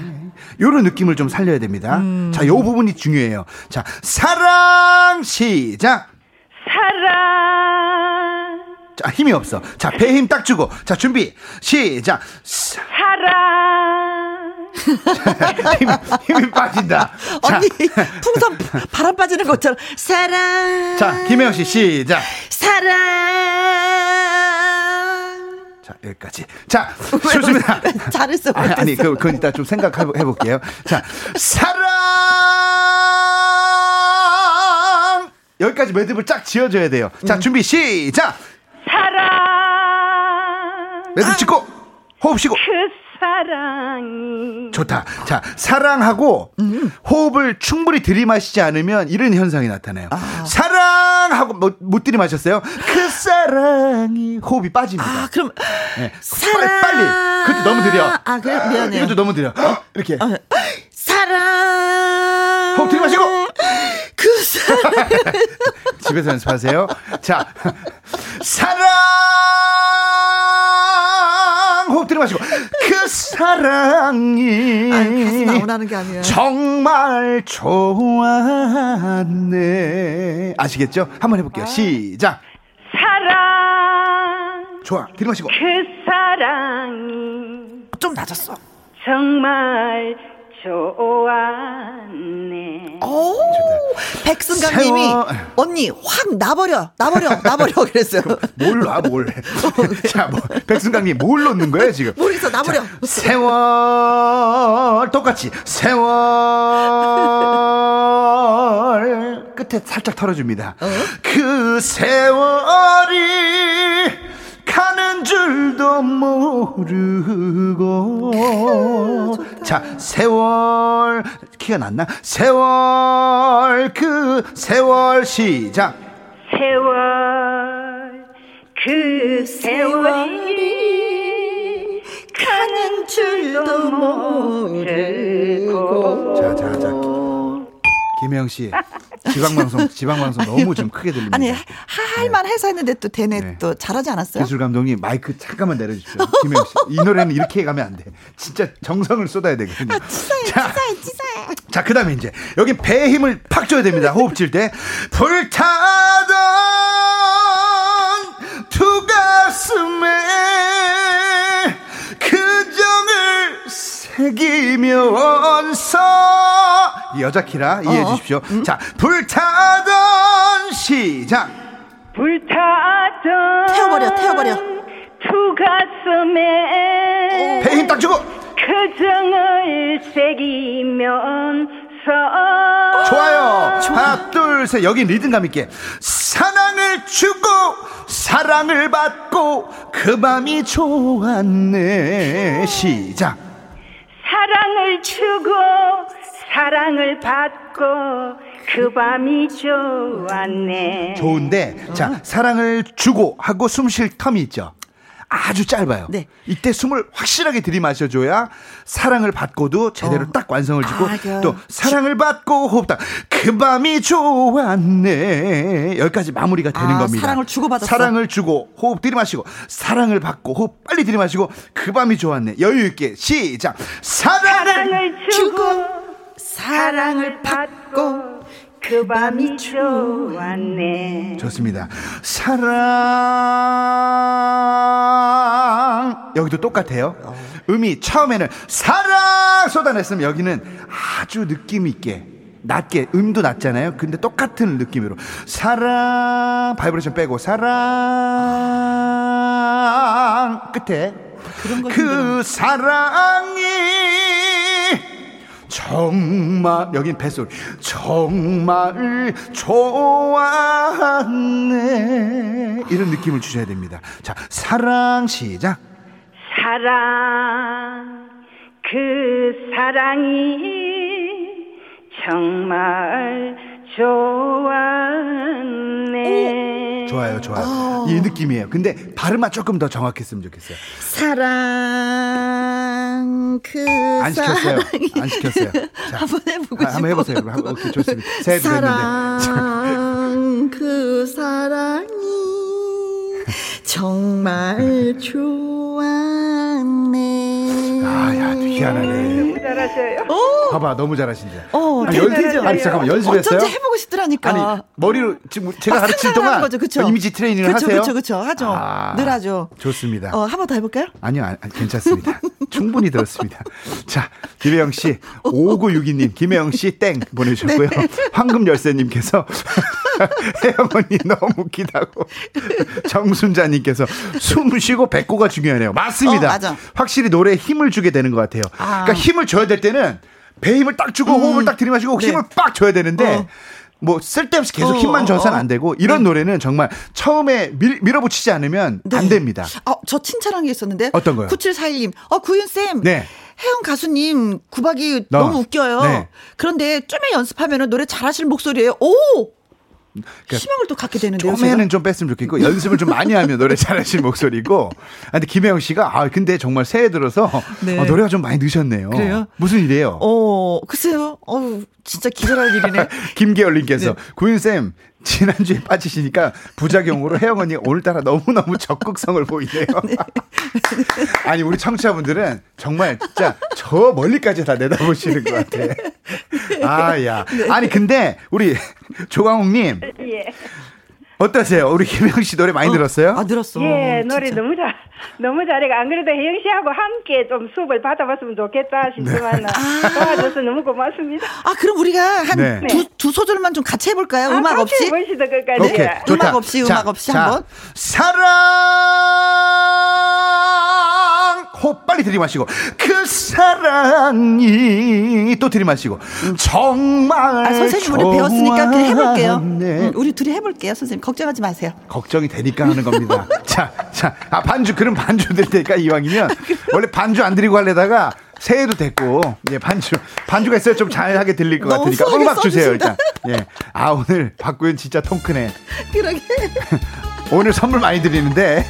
요런 느낌을 좀 살려야 됩니다. 자, 요 부분이 중요해요. 자, 사랑 시작. 사랑. 자, 힘이 없어. 자, 배에 힘 딱 주고. 자, 준비 시작. 사랑. 힘이 빠진다. 언니 자. 풍선 바람 빠지는 것처럼 사랑. 자, 김혜영 씨 시작. 사랑. 자, 여기까지. 자, 좋습니다. 잘했어. 아니, 그건 이따 좀 생각해 볼게요. 자, 사랑. 여기까지 매듭을 쫙 지어줘야 돼요. 자, 준비 시작. 사랑. 매듭 짓고 호흡 쉬고. 그 사랑이. 좋다. 자, 사랑하고 호흡을 충분히 들이마시지 않으면 이런 현상이 나타나요. 아. 사랑하고 못 들이마셨어요? 그 사랑이 호흡이 빠집니다. 아, 그럼 네. 사랑. 빨리. 그것도 너무 느려. 아, 그래? 미안해요. 이것도 너무 느려. 이렇게. 사랑. 호흡 들이마시고. 그 사랑. 집에서 연습하세요. 자, 사랑. 호흡 들이마시고. 그 사랑이. 아니, 가슴 나오라는 게 아니에요. 정말 좋았네. 아시겠죠? 한번 해볼게요. 아. 시작. 사랑. 좋아. 들이마시고. 그 사랑이. 좀 낮았어. 정말 좋았네. 오, 백승강님이 언니 확 나버려 그랬어요. 뭘 놔, 뭘 해. 자, 뭐, 백승강님 뭘 놓는 거예요 지금? 뭘 있어 나버려. 자, 세월 똑같이 세월 끝에 살짝 털어줍니다. 그 세월이 가는 줄도 모르고. 자, 세월 키가 났나? 세월 그 세월 시작. 세월 그 세월이 가는 줄도 모르고. 자자자. 김혜영 씨, 지방방송 너무 좀 크게 들립니다. 아니, 할만 해서 했는데 또 되네. 네. 또 잘하지 않았어요? 기술 감독님, 마이크 잠깐만 내려주십시오. 김혜영 씨, 이 노래는 이렇게 가면 안 돼. 진짜 정성을 쏟아야 되거든요. 아, 치사해. 자, 그 다음에 이제, 여기 배에 힘을 팍 줘야 됩니다. 호흡 칠 때. 불타던 두 가슴에 그 정을 새기면서 여자키라 이해해 주십시오. 자, 불타던 시작. 불타던 태워버려 두 가슴에 배에 힘 딱 주고 그 정을 새기면서. 좋아요. 하나 둘 셋. 여기 리듬감 있게. 사랑을 주고 사랑을 받고 그 맘이 좋았네. 시작. 사랑을 주고 사랑을 받고 그 밤이 좋았네. 좋은데, 자, 사랑을 주고 하고 숨 쉴 텀이 있죠. 아주 짧아요. 네. 이때 숨을 확실하게 들이마셔줘야 사랑을 받고도 제대로 딱 완성을 짓고. 아, 또 사랑을 받고 호흡 딱 그 밤이 좋았네. 여기까지 마무리가 되는 겁니다. 사랑을 주고 받았어. 사랑을 주고 호흡 들이마시고 사랑을 받고 호흡 빨리 들이마시고 그 밤이 좋았네. 여유 있게 시작. 사랑을 주고 사랑을 받고 그 밤이 좋았네. 좋습니다. 사랑. 여기도 똑같아요. 음이 처음에는 사랑 쏟아냈으면 여기는 아주 느낌 있게 낮게, 음도 낮잖아요. 근데 똑같은 느낌으로 사랑 바이브레이션 빼고 사랑 끝에 그런 거 그 사랑이 정말 여긴 뱃소리 정말 좋아하네 이런 느낌을 주셔야 됩니다. 자 사랑 시작. 사랑 그 사랑이 정말 좋았네. 좋아요, 좋아요. 오. 이 느낌이에요. 근데 발음만 조금 더 정확했으면 좋겠어요. 사랑 그 안 시켰어요. 안 시켰어요. 자, 한번 해보고 싶어요. 한번 해보세요. 오케이, 좋습니다. 사랑 그 사랑이 정말 좋았네. 아야, 희한하네. 잘하셔요. 봐봐 너무 잘하신다. 연습 아니 잠깐만 연습했어요? 어쩐지 해보고 싶더라니까. 아니 머리로 지금 제가 가르칠 동안 거죠, 이미지 트레이닝을 그쵸, 하세요. 그렇죠, 하죠. 아, 늘 하죠. 좋습니다. 한 번 더 해볼까요? 아니요, 괜찮습니다. 충분히 들었습니다. 자, 김혜영 씨 5962님, 김혜영 씨 땡 보내주셨고요. 네. 황금 열쇠님께서 혜영 언니 너무 웃기다고. 정순자님께서 숨 쉬고 뱉고가 중요하네요. 맞습니다. 맞아. 확실히 노래에 힘을 주게 되는 것 같아요. 그러니까 힘을 줘야 될 때는 배 힘을 딱 주고 호흡을 딱 들이마시고 네. 힘을 빡 줘야 되는데 뭐 쓸데없이 계속 힘만 줘서는 안 되고 이런 노래는 정말 처음에 밀어붙이지 않으면 네. 안 됩니다. 저 칭찬한 게 있었는데 어떤 거요? 9741님 구윤쌤 네. 혜영 가수님 구박이 너무 웃겨요. 네. 그런데 좀에 연습하면 노래 잘하실 목소리예요. 오! 그러니까 희망을 또 갖게 되는데요. 처음에는 좀 뺐으면 좋겠고 연습을 좀 많이 하면 노래 잘하실 목소리고. 근데 김혜영 씨가 근데 정말 새해 들어서 네. 노래가 좀 많이 느셨네요. 그래요? 무슨 일이에요? 글쎄요. 진짜 기절할 일이네. 김계열님께서 네. 구윤쌤 지난주에 빠지시니까 부작용으로 혜영 언니 오늘따라 너무너무 적극성을 보이네요. 네. 아니 우리 청취자분들은 정말 진짜 저 멀리까지 다 내다보시는 것 같아. 아야. 네. 아니 근데 우리 조광욱님 예. 어떠세요? 우리 김혜영 씨 노래 많이 들었어요? 들었어. 예, 노래 진짜. 너무 잘해요. 안 그래도 혜영 씨하고 함께 좀 수업을 받아봤으면 좋겠다 싶지만 도와줘서 너무 고맙습니다. 그럼 우리가 한 두 소절만 좀 같이 해볼까요? 음악 없이? 오케이, 음악 없이, 자, 한번. 사랑 호흡 빨리 들이마시고 그 사랑이 또 들이마시고 정말 선생님 우리 배웠으니까 그냥 해볼게요. 우리 둘이 해볼게요. 선생님 걱정하지 마세요. 걱정이 되니까 하는 겁니다. 자, 반주 그럼 반주 될 테니까 이왕이면 원래 반주 안 드리고 하려다가 새해도 됐고 예 반주가 있어야 좀 잘하게 들릴 것 같으니까 음악 주세요 일단. 예, 오늘 박구윤 진짜 통 크네. 그러게. 오늘 선물 많이 드리는데.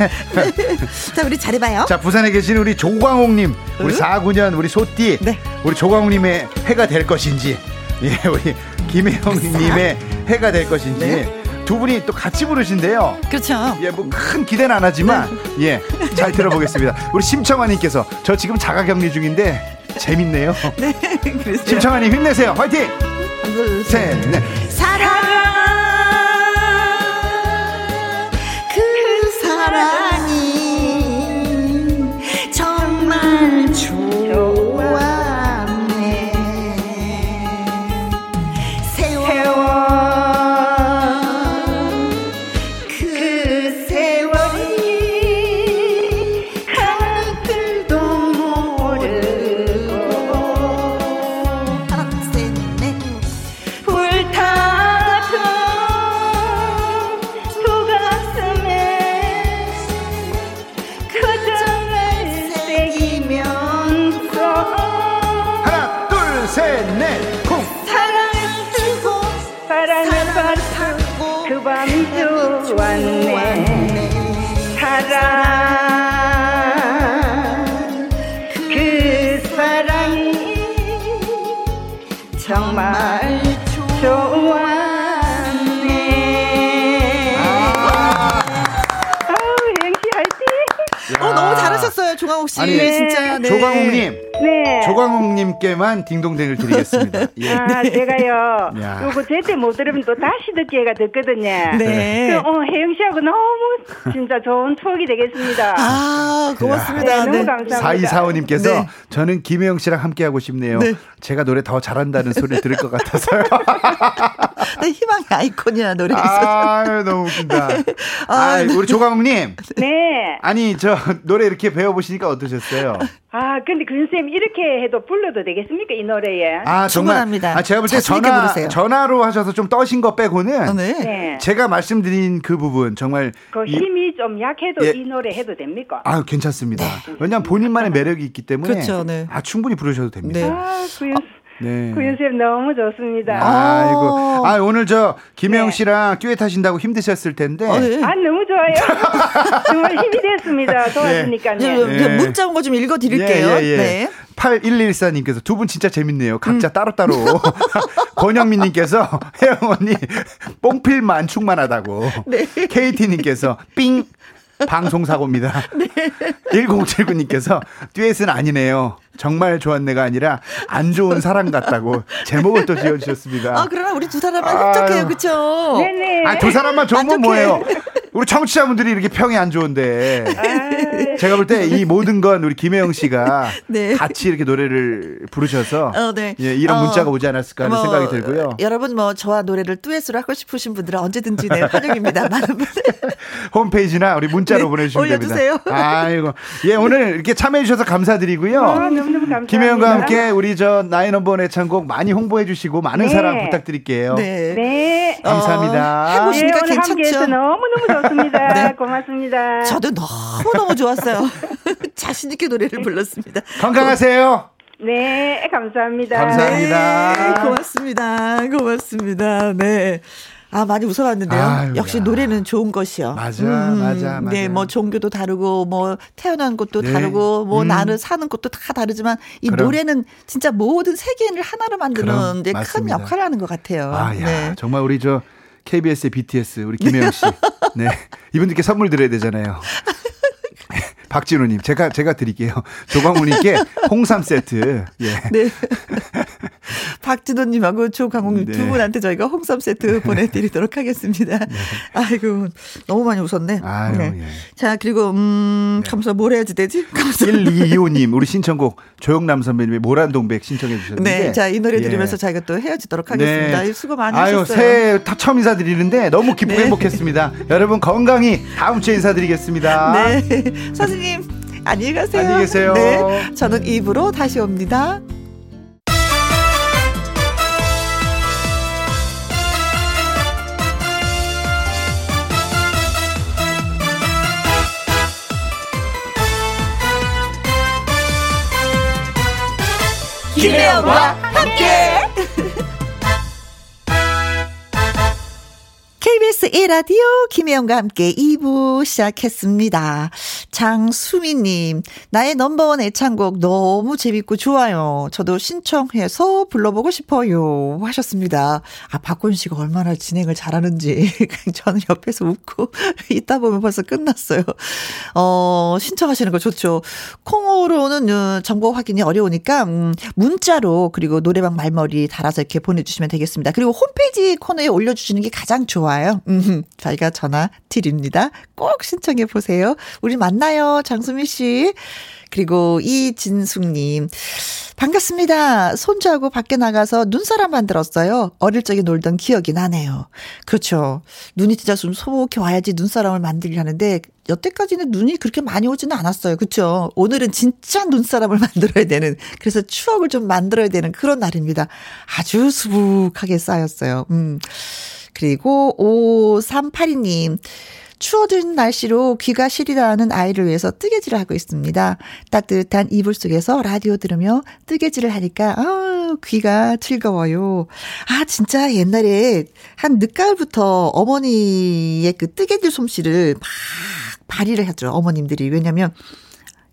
자 우리 잘해봐요. 자 부산에 계신 우리 조광옥님 우리 49년 우리 소띠 네. 우리 조광옥님의 해가 될 것인지 예 우리 김혜영님의 해가 될 것인지. 네. 두 분이 또 같이 부르신대요. 그렇죠. 예, 뭐 큰 기대는 안 하지만 네. 예, 잘 들어보겠습니다. 우리 심청아님께서 저 지금 자가격리 중인데 재밌네요. 네, 그래서 심청아님 힘내세요. 화이팅. 셋, 넷. 사랑 그 사랑이 정말 좋아. 아니, 진짜, 네. 조광욱님 네. 조광욱님께만 딩동댕을 드리겠습니다. 예. 아, 제가요. 요거 제때 못 들으면 또 다시 듣기가 됐거든요. 네. 그럼, 혜영 씨하고 너무 진짜 좋은 추억이 되겠습니다. 아, 고맙습니다. 네, 네. 너무 감사합니다. 4245님께서 네. 저는 김혜영 씨랑 함께하고 싶네요. 네. 제가 노래 더 잘한다는 소리를 들을 것 같아서요. 네, 희망의 아이콘이야, 노래가 있어서. 아유, 너무 웃긴다. 아, 우리 조광욱님. 네. 아니, 저 노래 이렇게 배워보시니까 어떠셨어요? 아, 근데 근쌤 이렇게 해도 불러도 되겠습니까? 이 노래에. 아, 정말. 아, 제가 볼 때 전화로 하셔서 좀 떠신 거 빼고는. 아, 네. 네. 제가 말씀드린 그 부분 정말. 그 힘이 좀 약해도 예. 이 노래 해도 됩니까? 아, 괜찮습니다. 네. 왜냐면 본인만의 매력이 있기 때문에. 그렇죠, 네. 아, 충분히 부르셔도 됩니다. 네. 아, 네. 구윤쌤 너무 좋습니다. 아이고. 아, 오늘 저 김혜영 씨랑 듀엣 하신다고 힘드셨을 텐데. 어, 네. 아, 너무 좋아요. 정말 힘이 됐습니다. 도와주니까요. 네. 네. 문자 온 거 좀 읽어드릴게요. 예, 예, 예. 네. 8114님께서 두 분 진짜 재밌네요. 각자 따로따로. 권영민님께서 혜영 언니 뽕필 만충만 하다고. 네. KT님께서 삥. 방송사고입니다. 네. 1079님께서 듀엣은 아니네요. 정말 좋았네가 아니라 안 좋은 사람 같다고 제목을 또 지어주셨습니다. 아, 그러나 우리 두 사람만 흡족해요. 그렇죠? 네네. 아, 두 사람만 좋은 건 뭐예요? 우리 청취자분들이 이렇게 평이 안 좋은데 제가 볼 때 이 모든 건 우리 김혜영 씨가 네. 같이 이렇게 노래를 부르셔서 네. 예, 이런 문자가 오지 않았을까 하는 생각이 들고요. 여러분 뭐 저와 노래를 듀엣으로 하고 싶으신 분들은 언제든지 네, 환영입니다. 많은 분들 홈페이지나 우리 문자로 네, 보내주시면 올려주세요. 됩니다. 아이고, 예, 오늘 이렇게 참여해 주셔서 감사드리고요. 너무너무 감사합니다. 김혜영과 함께 우리 저 나인 넘버원 애창곡 많이 홍보해 주시고 많은 네. 사랑 부탁드릴게요. 네, 네. 감사합니다. 해보시니까 네, 괜찮죠? 너무너무 좋습니다. 네. 고맙습니다. 저도 너무너무 좋았어요. 자신 있게 노래를 불렀습니다. 건강하세요. 네, 감사합니다. 감사합니다. 네, 고맙습니다. 고맙습니다. 네. 아, 많이 웃어봤는데요. 아유, 역시 노래는 좋은 것이요. 맞아, 맞아, 맞아. 네, 뭐 종교도 다르고, 뭐 태어난 곳도 네. 다르고, 뭐 나를 사는 곳도 다 다르지만 이 그럼. 노래는 진짜 모든 세계인을 하나로 만드는 데 큰 역할을 하는 것 같아요. 아, 야, 네. 정말 우리 저 KBS의 BTS 우리 김혜영 씨, 네, 이분들께 선물 드려야 되잖아요. 박진우님, 제가 드릴게요. 조광훈님께 홍삼 세트. 예. 네. 박진우님하고 조광훈님 네. 두 분한테 저희가 홍삼 세트 보내드리도록 하겠습니다. 네. 아이고, 너무 많이 웃었네. 아유, 네. 예. 자, 그리고 감사 뭘 해야지 되지? 1225님, 우리 신청곡 조영남 선배님의 모란동백 신청해 주셨는데. 네, 자, 이 노래 들으면서 예. 저희가 또 헤어지도록 하겠습니다. 네. 수고 많이 아유, 하셨어요. 새해 처음 인사드리는데 너무 기쁘게 네. 행복했습니다. 여러분 건강히 다음 주에 인사드리겠습니다. 네. 선생님 안녕히 가세요. 안녕히 계세요. 네, 저는 2부로 다시 옵니다. 김혜영과 함께 KBS E 라디오 김혜영과 함께 2부 시작했습니다. 장수미님, 나의 넘버원 애창곡 너무 재밌고 좋아요. 저도 신청해서 불러보고 싶어요 하셨습니다. 아, 박구윤 씨가 얼마나 진행을 잘하는지 저는 옆에서 웃고 있다 보면 벌써 끝났어요. 신청하시는 거 좋죠. 콩으로는 정보 확인이 어려우니까 문자로 그리고 노래방 말머리 달아서 이렇게 보내주시면 되겠습니다. 그리고 홈페이지 코너에 올려주시는 게 가장 좋아요. 저희가 전화 드립니다. 꼭 신청해 보세요. 우리 만나요, 장수미 씨. 그리고 이진숙님, 반갑습니다. 손주하고 밖에 나가서 눈사람 만들었어요. 어릴 적에 놀던 기억이 나네요. 그렇죠. 눈이 진짜 좀 소복히 와야지 눈사람을 만들려 하는데 여태까지는 눈이 그렇게 많이 오지는 않았어요. 그렇죠. 오늘은 진짜 눈사람을 만들어야 되는, 그래서 추억을 좀 만들어야 되는 그런 날입니다. 아주 수북하게 쌓였어요. 그리고 5382님, 추워진 날씨로 귀가 시리라는 아이를 위해서 뜨개질을 하고 있습니다. 따뜻한 이불 속에서 라디오 들으며 뜨개질을 하니까 귀가 즐거워요. 아, 진짜 옛날에 한 늦가을부터 어머니의 그 뜨개질 솜씨를 막 발휘를 했죠. 어머님들이. 왜냐하면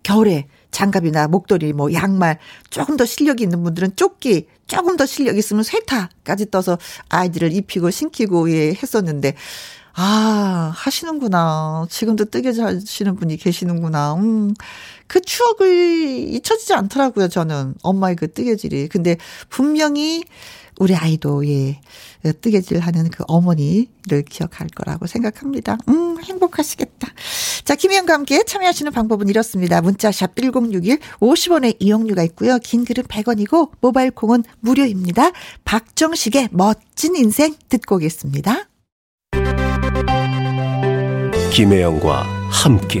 겨울에 장갑이나 목도리, 뭐 양말, 조금 더 실력이 있는 분들은 조끼, 조금 더 실력이 있으면 쇠타까지 떠서 아이들을 입히고 신기고 예, 했었는데 아, 하시는구나. 지금도 뜨개질 하시는 분이 계시는구나. 그 추억을 잊혀지지 않더라고요, 저는. 엄마의 그 뜨개질이. 근데 분명히 우리 아이도, 예, 뜨개질 하는 그 어머니를 기억할 거라고 생각합니다. 행복하시겠다. 자, 김혜영과 함께 참여하시는 방법은 이렇습니다. 문자샵 1061, 50원의 이용료가 있고요. 긴 글은 100원이고, 모바일 콩은 무료입니다. 박정식의 멋진 인생 듣고 오겠습니다. 김혜영과 함께.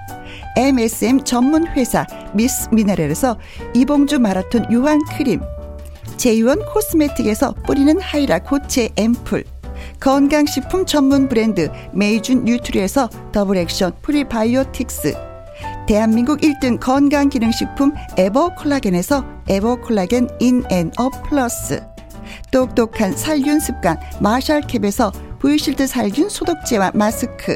MSM 전문회사 미스 미네랄에서 이봉주 마라톤 유황 크림, 제이원 코스메틱에서 뿌리는 하이라 고체 앰플, 건강식품 전문 브랜드 메이준 뉴트리에서 더블 액션 프리바이오틱스, 대한민국 1등 건강기능식품 에버 콜라겐에서 에버 콜라겐 인앤어 플러스, 똑똑한 살균습관 마샬캡에서 보이실드 살균 소독제와 마스크,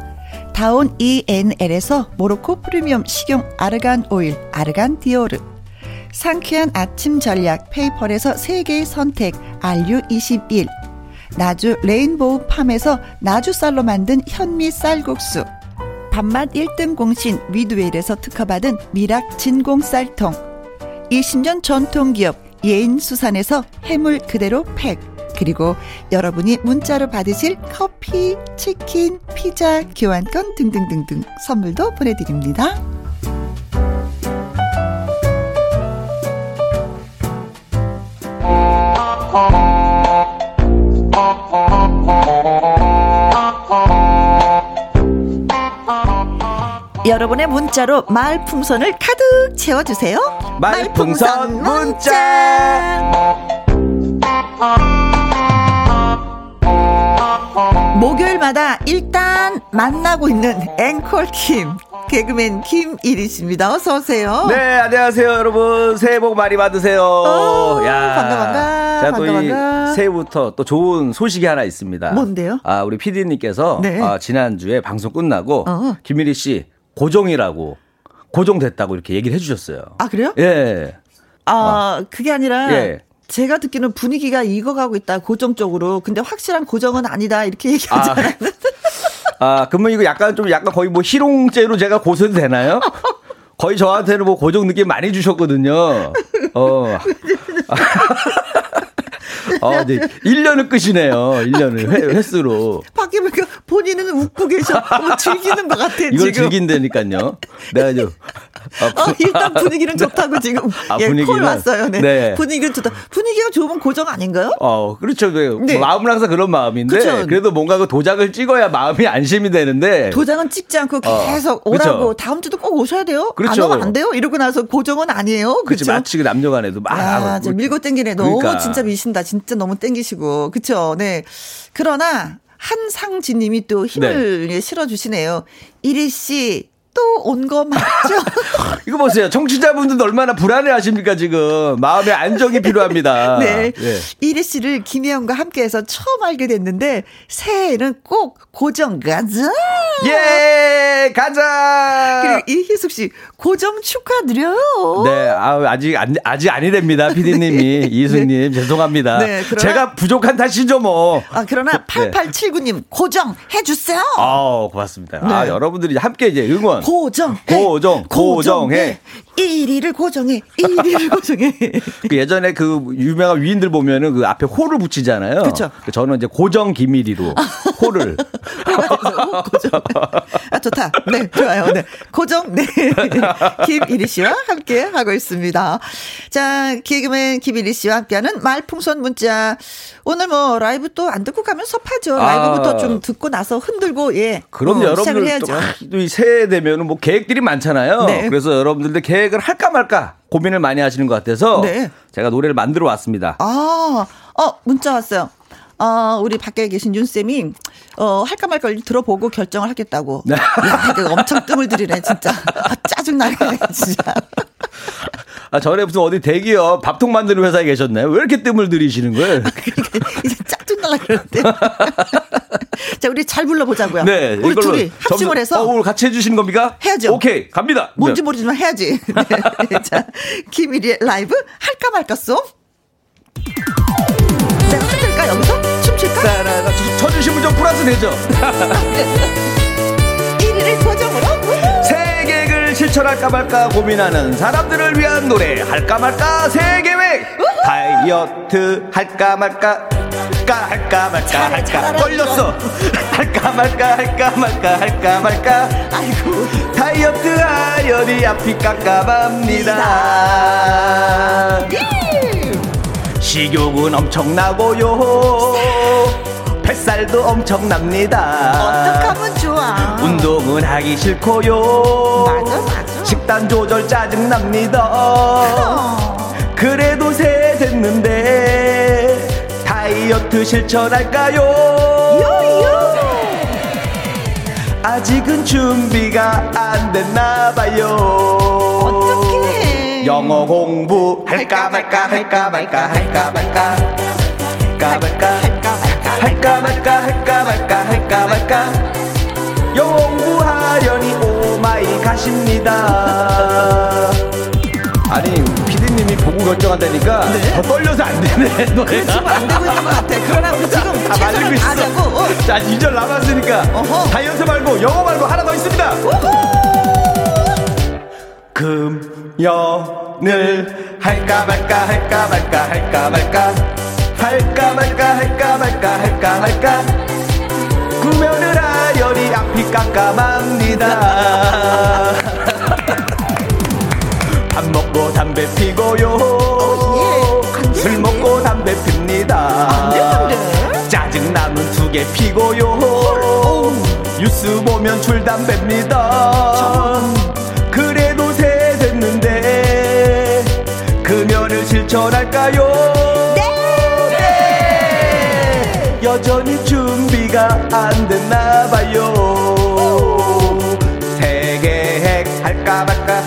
다온 ENL에서 모로코 프리미엄 식용 아르간 오일 아르간 디오르, 상쾌한 아침 전략 페이퍼에서 세계의 선택 RU21, 나주 레인보우 팜에서 나주쌀로 만든 현미 쌀국수, 밥맛 1등 공신 위드웰에서 특허받은 미락 진공 쌀통, 20년 전통기업 예인수산에서 해물 그대로 팩, 그리고 여러분이 문자로 받으실 커피, 치킨, 피자, 교환권 등등등등 선물도 보내드립니다. 여러분의 문자로 말풍선을 가득 채워주세요. 말풍선 문자! 목요일마다 일단 만나고 있는 앵콜킴 개그맨 김일희 씨입니다. 어서 오세요. 네, 안녕하세요, 여러분. 새해 복 많이 받으세요. 오, 야, 반가. 자, 또 이 새해부터 또 좋은 소식이 하나 있습니다. 뭔데요? 아, 우리 PD님께서 네. 지난주에 방송 끝나고 김일희 씨 고정이라고 고정됐다고 이렇게 얘기를 해주셨어요. 아, 그래요? 예. 아, 그게 아니라. 예. 제가 듣기는 분위기가 익어가고 있다, 고정 쪽으로. 근데 확실한 고정은 아니다, 이렇게 얘기하잖아요. 아, 그러면 이거 약간 좀 약간 거의 뭐 희롱죄로 제가 고소해도 되나요? 거의 저한테는 뭐 고정 느낌 많이 주셨거든요. 네. 1년을 끄시네요. 1년을. 횟수로. 바뀌니까 본인은 웃고 계셔. 즐기는 것 같아, 지금. 이걸 즐긴다니까요. 내가 이제. 일단 분위기는 좋다고 지금. 아, 예, 분위기는. 콜 왔어요. 네. 네. 분위기는 좋다. 분위기가 좋으면 고정 아닌가요? 그렇죠. 네. 마음은 항상 그런 마음인데. 그쵸. 그래도 뭔가 그 도장을 찍어야 마음이 안심이 되는데. 도장은 찍지 않고 계속 오라고. 그쵸. 다음 주도 꼭 오셔야 돼요. 그렇죠. 안 오면 안 돼요. 이러고 나서 고정은 아니에요. 그렇죠. 마치 그 남녀간에도 막. 아, 밀고 땡기네. 그러니까. 너무 진짜 미신다. 진짜 너무 땡기시고. 그렇죠. 네. 그러나 한상진 님이 또 힘을 네. 실어주시네요. 이리 씨. 또 온 거 맞죠? 이거 보세요. 청취자분들도 얼마나 불안해하십니까 지금. 마음의 안정이 필요합니다. 네. 네. 이리 씨를 김혜영과 함께해서 처음 알게 됐는데 새해에는 꼭 고정 가자. 예, 가자. 그리고 이희숙 씨 고정 축하드려요. 네, 아직 아니랍니다. 피디님이 네. 이희숙님 네. 죄송합니다. 네, 그러나, 제가 부족한 탓이죠 뭐. 아, 그러나 8879님 고정 해주세요. 고맙습니다. 네. 여러분들이 함께 이제 응원. 고정해. 1위를 고정해. 1위를 고정해. 그 예전에 그 유명한 위인들 보면은 그 앞에 호를 붙이잖아요. 그렇죠. 저는 이제 고정 김일이로 호를. 고정. 아 좋다. 네 좋아요. 네 고정. 네 김일희 씨와 함께 하고 있습니다. 자 개그맨 김일희 씨와 함께하는 말풍선 문자. 오늘 뭐 라이브 또 안 듣고 가면 섭하죠. 라이브부터 좀 듣고 나서 흔들고 예. 그럼 여러분들 해야죠. 또 이 새해 되면은 뭐 계획들이 많잖아요. 네. 그래서 여러분들도 계획을 할까 말까 고민을 많이 하시는 것 같아서 네. 제가 노래를 만들어 왔습니다. 아, 문자 왔어요. 우리 밖에 계신 윤쌤이 할까 말까 들어보고 결정을 하겠다고. 네. 야, 엄청 뜸을 들이네 진짜. 아, 짜증나게 진짜. 아, 전에 무슨 어디 대기업 밥통 만드는 회사에 계셨나요? 왜 이렇게 뜸을 들이시는 거예요? 이제 짜증나려고 그러는데. 자, 우리 잘 불러보자고요. 네, 우리 둘이 합심을 해서. 오늘 같이 해주시는 겁니까? 해야죠. 오케이, 갑니다. 뭔지 네. 모르지만 해야지. 네. 자, 김일희의 라이브 할까 말까 송. 내가 흔들까 여기서? 춤출까? 쳐주신 분 좀 플러스 되죠? 1위를 고정으로 세계를 실천할까 말까 고민하는 사람들을 위한 노래 할까 말까 세계획. 다이어트 할까 말까 할까 말까 걸렸어. 할까 말까 아이고 다이어트 하연이 앞이 깜깜합니다. 식욕은 엄청나고요 뱃살도 엄청납니다. 어떡하면 좋아. 운동은 하기 싫고요 맞아 식단 조절 짜증납니다. 그래도 새 됐는데 다이어트 실천할까요? 요요. 아직은 준비가 안 됐나봐요. 어떻게 영어 공부 할까 말까 영어 공부하려니 오마이 가십니다. 아니. 님이 보고 결정한다니까 네? 더 떨려서 안 되네. 지금 안 되고 있는 것 같아. 그러나 우리 지금 최선을 다하자고. 자 2절 남았으니까 어허. 다이어트 말고 영어 말고 하나 더 있습니다. 금연을 할까 말까 구면을 하려니 앞이 깜깜합니다. 밥 먹고 담배 피고요. 오, 예. 술 먹고 담배 핍니다. 짜증나면 두 개 피고요. 오, 뉴스 보면 출담배입니다. 그래도 새 됐는데 금연을 실천할까요? 네. 여전히 준비가 안 됐나봐요. 세계획 할까 말까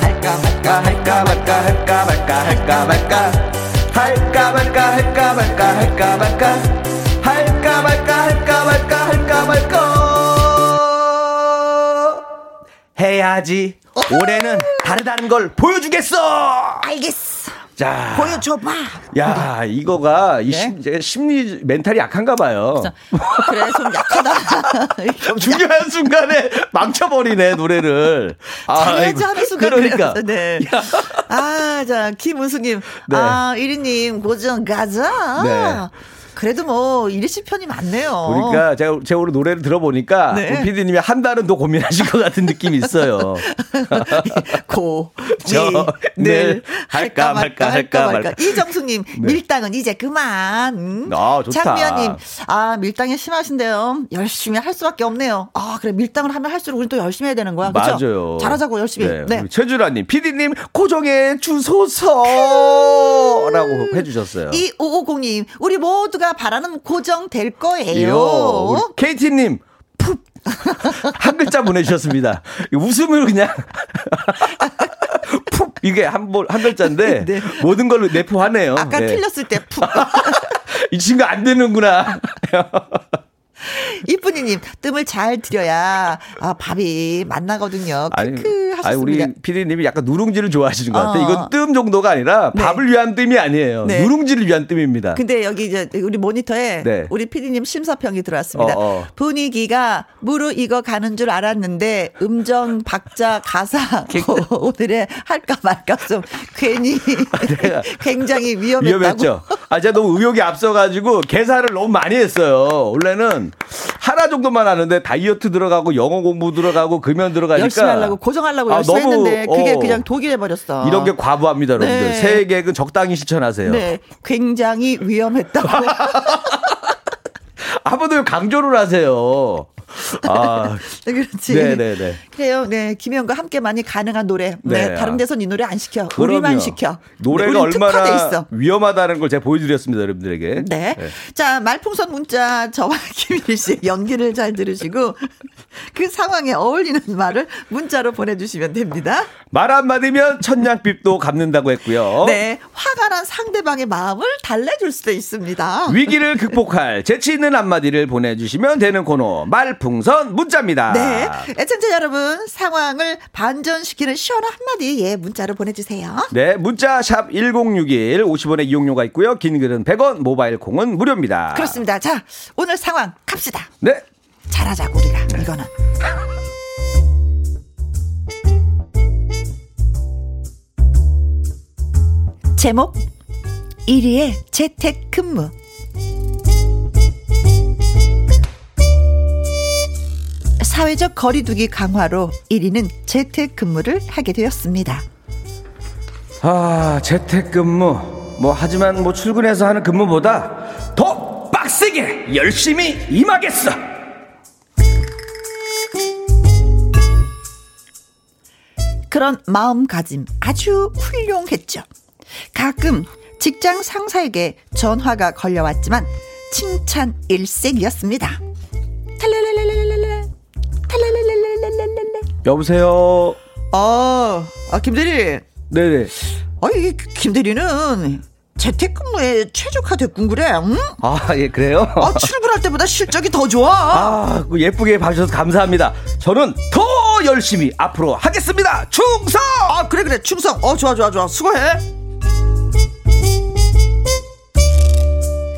해야지. 올해는 다르다는 걸 보여주겠어. 알겠어. 자 보여줘봐. 야 그래. 이거가 네? 심리 멘탈이 약한가 봐요. 그래 좀 약하다. 중요한 순간에 망쳐버리네 노래를. 잘해야지 하는 순간 그러니까. 네. 아, 자 김은수님, 네. 아 이리님 고정 가자. 네. 그래도 뭐 이리 씨 편이 많네요. 그러니까 제가 오늘 노래를 들어보니까 네. PD님이 한 달은 더 고민하실 것 같은 느낌이 있어요. 고민을 할까 말까. 이정수님 네. 밀당은 이제 그만. 아 좋다. 장미연님 아 밀당이 심하신데요. 열심히 할 수밖에 없네요. 아 그래 밀당을 하면 할수록 우리 또 열심히 해야 되는 거야. 그쵸? 맞아요. 잘하자고 열심히. 네. 네. 최주라님 PD님 고정해 주소서라고 해주셨어요. 2550님 우리 모두가 바라는 고정 될 거예요. KT님 풋 한 글자 보내주셨습니다. 웃음을 그냥 풋 이게 한 글자인데 네. 모든 걸로 내포하네요. 아까 네. 틀렸을 때 풋 이 친구 안 되는구나. 이쁜이님 뜸을 잘 들여야 아, 밥이 맛나거든요. 크크 하셨습니다. 아니, 우리 피디님이 약간 누룽지를 좋아하시는 것 같아요. 이건 뜸 정도가 아니라 네. 밥을 위한 뜸이 아니에요. 네. 누룽지를 위한 뜸입니다. 근데 여기 이제 우리 모니터에 네. 우리 피디님 심사평이 들어왔습니다. 분위기가 무르익어 가는 줄 알았는데 음정, 박자, 가사 오늘의 할까 말까 좀 괜히 굉장히 위험했다고. 위험했죠. 아, 제가 너무 의욕이 앞서가지고 계산을 너무 많이 했어요. 원래는 하나 정도만 하는데 다이어트 들어가고 영어 공부 들어가고 금연 들어가니까 열심히 하려고 고정하려고 열심히 했는데 그게 그냥 독일해버렸어. 이런 게 과부합니다, 여러분들. 네. 새해 계획은 적당히 실천하세요. 네, 굉장히 위험했다고. 한 번 더 강조를 하세요. 아, 그렇지. 네네네. 그래요. 네, 김혜영과 함께 많이 가능한 노래. 네, 네. 다른 데선 이 노래 안 시켜. 그럼요. 우리만 시켜. 노래가 얼마나 있어. 위험하다는 걸 제가 보여드렸습니다, 여러분들에게. 네. 네. 자, 말풍선 문자 저와 김일희 씨 연기를 잘 들으시고 그 상황에 어울리는 말을 문자로 보내주시면 됩니다. 말 한마디면 천냥빚도 갚는다고 했고요. 네, 화가 난 상대방의 마음을 달래줄 수도 있습니다. 위기를 극복할 재치 있는 한마디를 보내주시면 되는 코너 말. 풍선 문자입니다. 네, 애청자 여러분 상황을 반전시키는 시원한 한마디 예 문자로 보내주세요. 네, 문자 샵 1061 50원의 이용료가 있고요. 긴 글은 100원, 모바일 콩은 무료입니다. 그렇습니다. 자, 오늘 상황 갑시다. 네, 잘하자고 우리가 네. 이거는. 제목 1위의 재택근무. 사회적 거리두기 강화로 1위는 재택근무를 하게 되었습니다. 아, 재택근무 하지만 출근해서 하는 근무보다 더 빡세게 열심히 임하겠어. 그런 마음가짐 아주 훌륭했죠. 가끔 직장 상사에게 전화가 걸려왔지만 칭찬 일색이었습니다. 여보세요. 아, 김대리. 네네. 아, 이 김대리는 재택근무에 최적화됐군 그래. 응? 아, 예, 그래요? 아, 출근할 때보다 실적이 더 좋아. 아, 예쁘게 봐주셔서 감사합니다. 저는 더 열심히 앞으로 하겠습니다. 충성. 아, 그래 충성. 좋아. 수고해.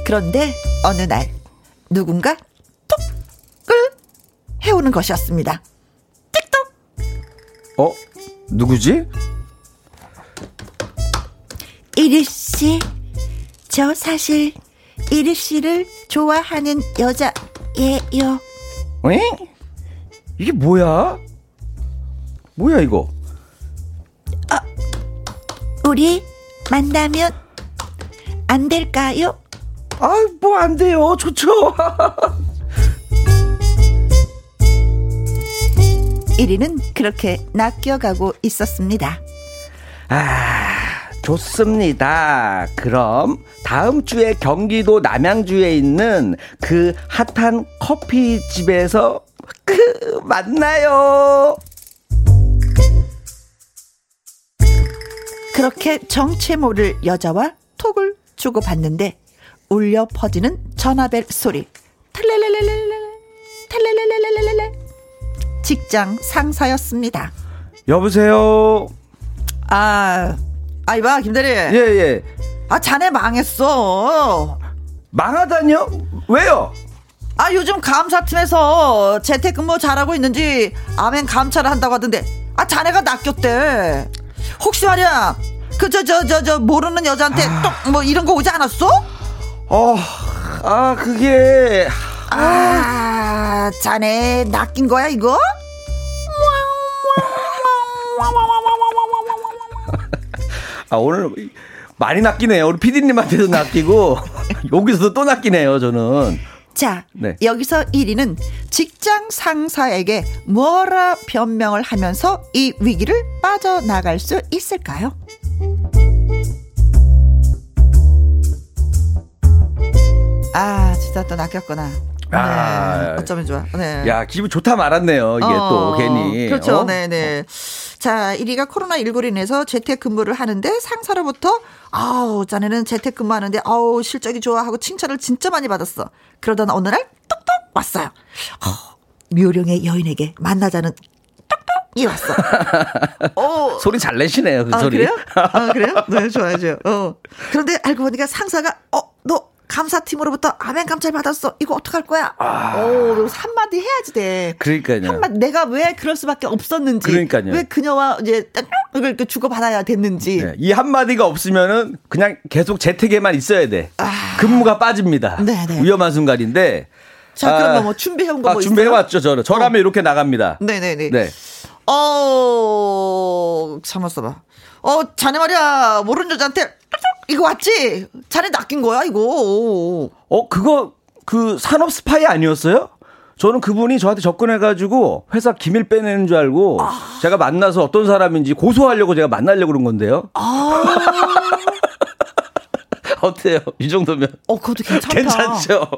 그런데 어느 날 누군가 톡을 해오는 것이었습니다. 누구지? 이리씨, 저 사실 이리씨를 좋아하는 여자예요. 에? 이게 뭐야? 뭐야 이거? 우리 만나면 안 될까요? 아, 뭐 안 돼요. 좋죠. 1위는 그렇게 낚여가고 있었습니다. 아, 좋습니다. 그럼 다음 주에 경기도 남양주에 있는 그 핫한 커피집에서 만나요. 그렇게 정체 모를 여자와 톡을 주고받는데 울려 퍼지는 전화벨 소리. 탈레레레레레레. 직장 상사였습니다. 여보세요. 이봐 김대리. 예예. 아, 자네 망했어. 망하다뇨? 왜요? 아, 요즘 감사팀에서 재택근무 잘하고 있는지 아멘 감찰을 한다고 하던데 아, 자네가 낚였대. 혹시 말이야 그 저 모르는 여자한테 또 뭐 이런 거 오지 않았어? 그게. 아, 자네 낚인 거야 이거? 아, 오늘 많이 낚이네요. 우리 피디님한테도 낚이고 여기서도 또 낚이네요 저는. 자, 네. 여기서 1위는 직장 상사에게 뭐라 변명을 하면서 이 위기를 빠져나갈 수 있을까요? 아, 진짜 또 낚였구나. 아, 네, 어쩌면 좋아. 네. 야, 기분 좋다 말았네요. 이게 또 괜히. 그렇죠. 네네. 자, 1위가 코로나19로 인해서 재택근무를 하는데 상사로부터 자네는 재택근무하는데 실적이 좋아 하고 칭찬을 진짜 많이 받았어. 그러던 어느 날 똑똑 왔어요. 묘령의 여인에게 만나자는 똑똑이 왔어. 소리 잘 내시네요. 그 소리. 그래요? 아, 그래요? 네, 좋아요. 그런데 알고 보니까 상사가 너 감사팀으로부터 아멘 감찰 받았어. 이거 어떡할 거야? 한마디 해야지 돼. 그러니까요. 한마디 내가 왜 그럴 수밖에 없었는지. 그러니까요. 왜 그녀와 이제 이렇게 주고받아야 됐는지. 네. 이 한마디가 없으면은 그냥 계속 재택에만 있어야 돼. 근무가 빠집니다. 네네. 위험한 순간인데. 자, 그럼 뭐 준비해온 거 뭐 있어요? 준비해왔죠. 저라면 이렇게 나갑니다. 네네네. 네. 참았어봐. 자네 말이야 모르는 여자한테 이거 왔지? 자네 낚인 거야 이거. 그거 그 산업 스파이 아니었어요? 저는 그분이 저한테 접근해가지고 회사 기밀 빼내는 줄 알고 제가 만나서 어떤 사람인지 고소하려고 제가 만나려고 그런 건데요. 어때요? 이 정도면. 그것도 괜찮다. 괜찮죠?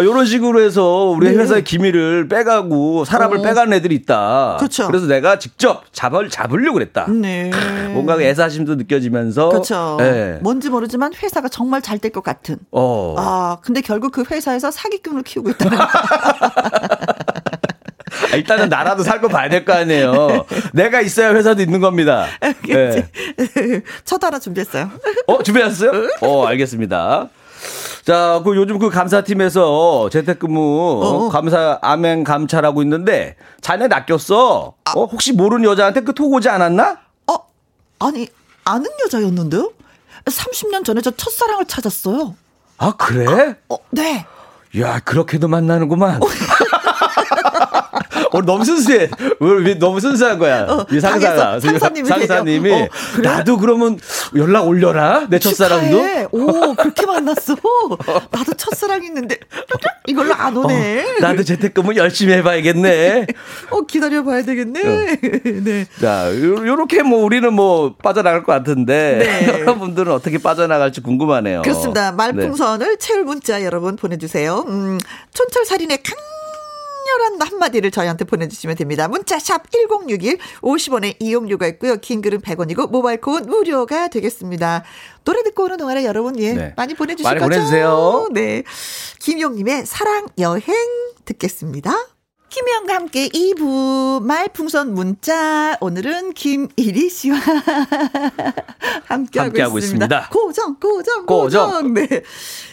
이런 식으로 해서 우리 네. 회사의 기밀을 빼가고 사람을 빼가는 애들이 있다. 그렇죠. 그래서 내가 직접 잡으려고 그랬다. 네. 뭔가 애사심도 느껴지면서. 그렇죠. 네. 뭔지 모르지만 회사가 정말 잘 될 것 같은. 근데 결국 그 회사에서 사기꾼을 키우고 있다는. 일단은 나라도 살고 봐야 될 거 아니에요. 내가 있어야 회사도 있는 겁니다. 네. 첫 하나 준비했어요. 준비했어요? 알겠습니다. 자, 그 요즘 그 감사팀에서 재택근무 감사 아멘 감찰하고 있는데 자네 낚였어. 혹시 모르는 여자한테 그 톡 오지 않았나? 아니 아는 여자였는데요. 30년 전에 저 첫사랑을 찾았어요. 아 그래? 네. 야 그렇게도 만나는구만. 오늘 너무 순수해. 왜 너무 순수한 거야. 상사님이 나도 그러면 연락 올려라. 내 첫사랑도. 그렇게 만났어. 나도 첫사랑 있는데 이걸로 안 오네. 나도 재택근무 열심히 해봐야겠네. 기다려봐야 되겠네. 네. 자, 요렇게 뭐 우리는 뭐 빠져나갈 것 같은데 네. 여러분들은 어떻게 빠져나갈지 궁금하네요. 그렇습니다. 말풍선을 네. 채울 문자 여러분 보내주세요. 촌철살인의 강렬한 한마디를 저희한테 보내주시면 됩니다. 문자샵 1061 50원의 이용료가 있고요. 긴 글은 100원이고 모바일 콘 무료가 되겠습니다. 노래 듣고 오는 동안에 여러분 네. 많이 보내주실 많이 거죠? 많이 보내주세요. 네, 김용님의 사랑여행 듣겠습니다. 김혜영과 함께 2부 말풍선 문자 오늘은 김일희 씨와 함께하고 있습니다. 고정. 네.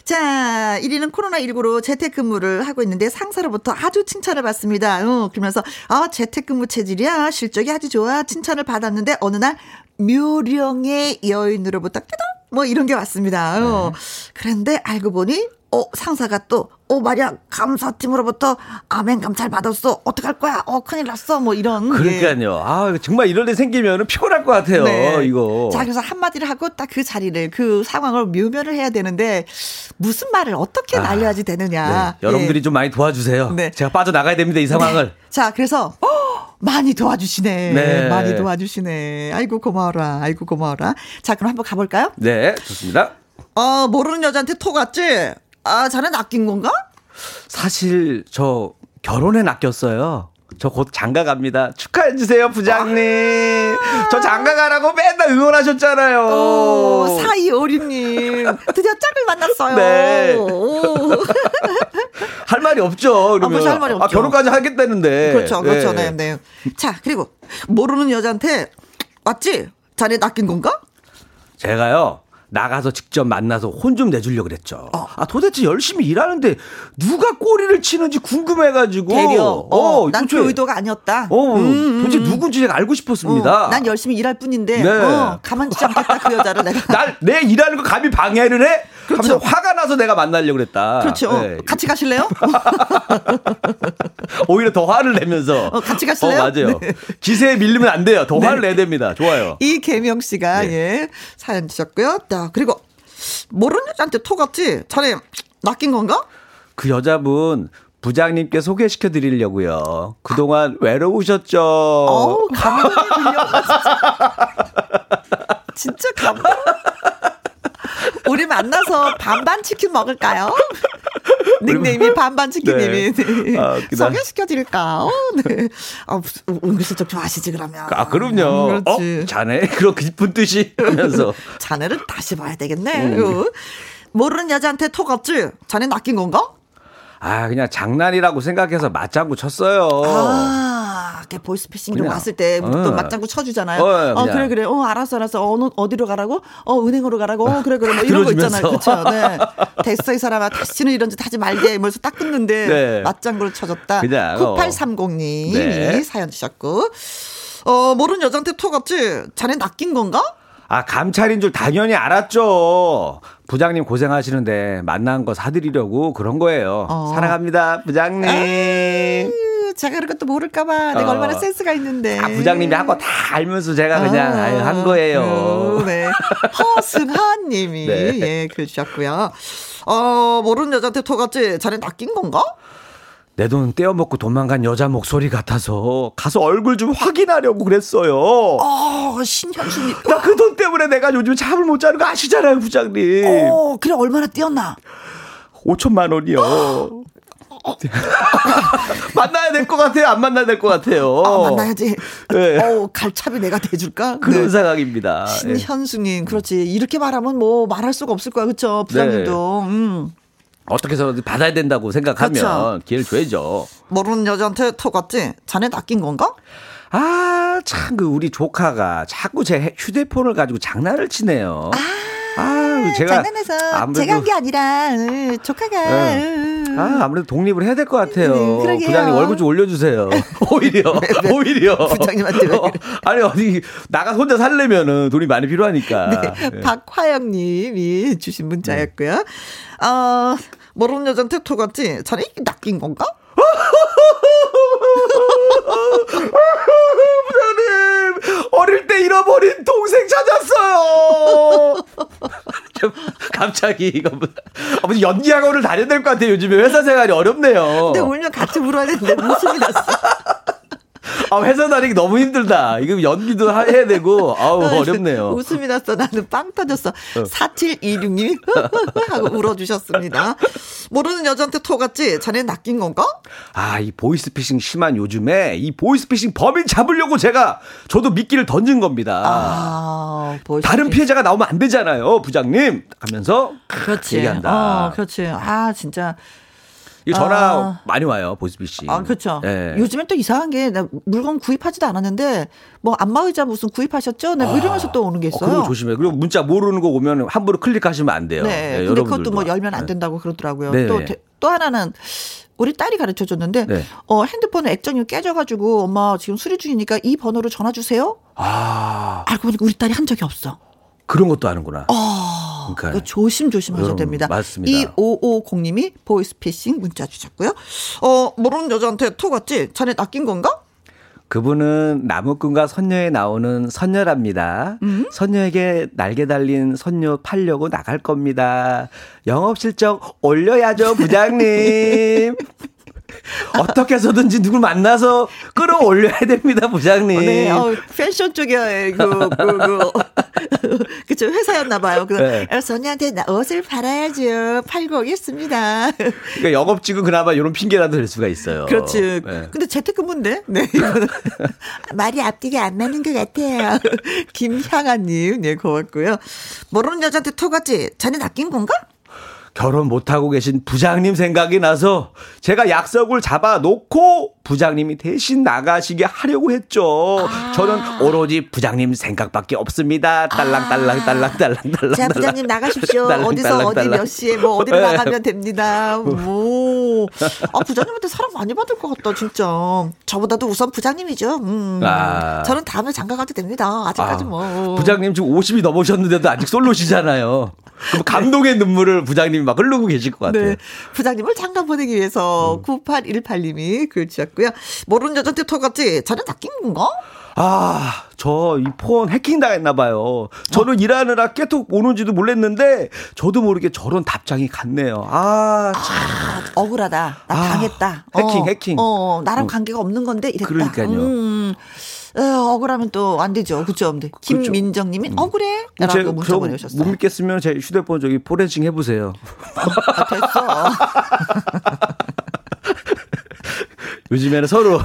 자, 1위는 코로나19로 재택근무를 하고 있는데 상사로부터 아주 칭찬을 받습니다. 그러면서 재택근무 체질이야 실적이 아주 좋아 칭찬을 받았는데 어느 날 묘령의 여인으로부터 뭐 이런 게 왔습니다. 그런데 알고 보니 상사가 또 말이야 감사팀으로부터 아멘 감찰 받았어 어떡할 거야 큰일 났어 뭐 이런. 그러니까요. 예. 정말 이런 일 생기면 피곤할 것 같아요. 네. 이거. 자, 그래서 한마디를 하고 딱 그 자리를 그 상황을 묘면을 해야 되는데 무슨 말을 어떻게 날려야지 되느냐. 네. 여러분들이 좀 많이 도와주세요. 네. 제가 빠져나가야 됩니다 이 상황을. 네. 자, 그래서 많이 도와주시네. 네. 많이 도와주시네. 아이고 고마워라. 자, 그럼 한번 가볼까요? 네, 좋습니다. 모르는 여자한테 톡 왔지? 자네 낚인 건가? 사실 저 결혼에 낚였어요. 저 곧 장가 갑니다. 축하해 주세요 부장님. 저 장가 가라고 맨날 응원하셨잖아요. 사이오리님 드디어 짝을 만났어요. 네. 할 말이 없죠. 그러면 할 말이 없죠. 결혼까지 하겠다는데. 그렇죠. 네. 자, 그리고 모르는 여자한테 맞지? 자네 낚인 건가? 제가요. 나가서 직접 만나서 혼 좀 내주려고 그랬죠. 도대체 열심히 일하는데 누가 꼬리를 치는지 궁금해가지고. 난 그 의도가 아니었다. 도대체 누군지 제가 알고 싶었습니다. 난 열심히 일할 뿐인데 네. 가만히 있지 않겠다 그 여자를 내가. 내 일하는 거 감히 방해를 해? 그렇죠. 화가 나서 내가 만나려고 그랬다. 그렇죠. 네. 같이 가실래요? 오히려 더 화를 내면서. 같이 가실래요? 맞아요. 네. 기세에 밀리면 안 돼요. 더 화를 내야 됩니다. 좋아요. 이계명 씨가 네. 사연 주셨고요. 그리고 모르는 여자한테 톡 왔지? 자네 낚인 건가? 그 여자분 부장님께 소개시켜 드리려고요. 그동안 외로우셨죠? 가만히 들려가 진짜 가만 우리 만나서 반반 치킨 먹을까요? 닉네임이 반반 치킨님이 네. 네. 소개시켜 드릴까요? 네. 은근슬쩍 좋아하시지 그러면. 그럼요. 자네 그런 깊은 뜻이 하면서 자네를 다시 봐야 되겠네. 모르는 여자한테 톡 없지? 자네 낚인 건가? 아, 그냥 장난이라고 생각해서 맞장구 쳤어요. 아, 이렇게 보이스피싱으로 왔을 때 또 맞장구 쳐주잖아요. 그래. 알았어. 어디로 가라고? 은행으로 가라고? 그래. 뭐 이런 들어주면서. 거 있잖아요. 그렇죠. 네. 됐어, 이 사람아. 다시는 이런 짓 하지 말게. 이러면서 딱 끊는데 네. 맞장구를 쳐줬다. 9330님이 네. 사연 주셨고. 모르는 여자한테 톡 없지? 자네 낚인 건가? 아, 감찰인 줄 당연히 알았죠. 부장님 고생하시는데 만난 거 사드리려고 그런 거예요. 사랑합니다, 부장님. 아유, 제가 이런 것도 모를까봐 내가 얼마나 센스가 있는데. 아, 부장님이 한 거 다 알면서 제가 그냥 한 거예요. 네. 허승하님이 네. 예, 글 주셨고요. 모르는 여자한테 톡 없지? 자네 낚인 건가? 내 돈 떼어먹고 도망간 여자 목소리 같아서 가서 얼굴 좀 확인하려고 그랬어요. 신현수님. 나 그 돈 때문에 내가 요즘 잠을 못 자는 거 아시잖아요, 부장님. 그래, 얼마나 떼었나? 5,000만 원이요. 만나야 될 것 같아요? 안 만나야 될 것 같아요? 만나야지. 네. 갈차비 내가 대줄까? 그런 네. 생각입니다. 신현수님, 그렇지. 이렇게 말하면 뭐 말할 수가 없을 거야, 그렇죠? 부장님도. 네. 어떻게 해서든 받아야 된다고 생각하면 그렇죠. 기회를 줘야죠. 모르는 여자한테 톡 왔지? 자네 낚인 건가? 아, 참, 우리 조카가 자꾸 제 휴대폰을 가지고 장난을 치네요. 제가 장난해서 제가 한 게 아니라 조카가 아무래도 독립을 해야 될 것 같아요. 부장님 월급 좀 올려주세요. 오히려 부장님한테 아니 어디 나가 혼자 살려면은 돈이 많이 필요하니까. 네, 네. 박화영님이 주신 문자였고요. 모르는 여자한테 톡 왔지? 자네 낚인 건가? 부장님 어릴 때 잃어버린 동생 찾았어요. 갑자기 이거 무슨 연기학원을 다녀야 될 것 같아요. 요즘에 회사 생활이 어렵네요. 근데 울면 같이 울어야 되는데 웃음이 났어. 회사 다니기 너무 힘들다. 이거 연기도 해야 되고 어렵네요. 웃음이 났어. 나는 빵 터졌어. 4726님이 하고 울어주셨습니다. 모르는 여자한테 톡 왔지? 자네 낚인 건가? 아, 이 보이스피싱 심한 요즘에 이 보이스피싱 범인 잡으려고 저도 미끼를 던진 겁니다. 다른 피해자가 나오면 안 되잖아요, 부장님 하면서 그렇지. 얘기한다. 그렇지. 아, 진짜 이 전화 많이 와요, 보이스피싱. 그렇죠. 네. 요즘엔 또 이상한 게, 나 물건 구입하지도 않았는데, 안마의자 무슨 구입하셨죠? 뭐 이러면서 또 오는 게 있어요. 그거 조심해요. 그리고 문자 모르는 거 오면 함부로 클릭하시면 안 돼요. 네. 근데 그것도 열면 안 된다고 그러더라고요. 네. 또 하나는, 우리 딸이 가르쳐 줬는데, 네. 핸드폰에 액정이 깨져가지고, 엄마 지금 수리 중이니까 이 번호로 전화 주세요? 알고 보니까 우리 딸이 한 적이 없어. 그런 것도 하는구나. 그러니까 조심조심 하셔야 됩니다. 맞습니다. 2550님이 보이스피싱 문자 주셨고요. 모르는 여자한테 톡 왔지? 자네 낚인 건가? 그분은 나무꾼과 선녀에 나오는 선녀랍니다. 선녀에게 날개 달린 선녀 팔려고 나갈 겁니다. 영업실적 올려야죠, 부장님. 어떻게 해서든지 누굴 만나서 끌어올려야 됩니다, 부장님. 네, 패션 쪽에 그쵸, 회사였나봐요. 네. 선녀한테 옷을 팔아야죠. 팔고 오겠습니다. 그러니까 영업직은 그나마 이런 핑계라도 될 수가 있어요. 그렇지. 네. 근데 재택근무인데? 네. 말이 앞뒤가 안 맞는 것 같아요. 김향아님, 네, 고맙고요. 모르는 여자한테 톡 왔지? 자네 낚인 건가? 결혼 못하고 계신 부장님 생각이 나서 제가 약속을 잡아놓고 부장님이 대신 나가시게 하려고 했죠. 저는 오로지 부장님 생각밖에 없습니다. 딸랑. 자, 부장님 나가십시오. 어디서 몇 시에 어디로 나가면 됩니다. 오. 부장님한테 사랑 많이 받을 것 같다, 진짜. 저보다도 우선 부장님이죠. 저는 다음에 장가 가도 됩니다. 아직까지 부장님 지금 50이 넘으셨는데도 아직 솔로시잖아요. 그럼 감동의 눈물을 부장님이 막 흘리고 계실 것 같아요. 네. 부장님을 장가 보내기 위해서 9818님이 글 주셨고요. 모르는 여자한테 톡 왔지? 자네 낚인 건가? 저 이 폰 해킹 당했나 봐요. 저는 일하느라 깨톡 오는지도 몰랐는데 저도 모르게 저런 답장이 갔네요. 억울하다. 나 당했다. 해킹. 나랑 관계가 없는 건데 이랬다. 그러니까요. 억울하면 또 안 되죠. 그렇죠. 김민정님이 억울해 라고 문자 보내셨어요. 못 믿겠으면 제 휴대폰 저기 포렌싱 해보세요. 됐어. 요즘에는 서로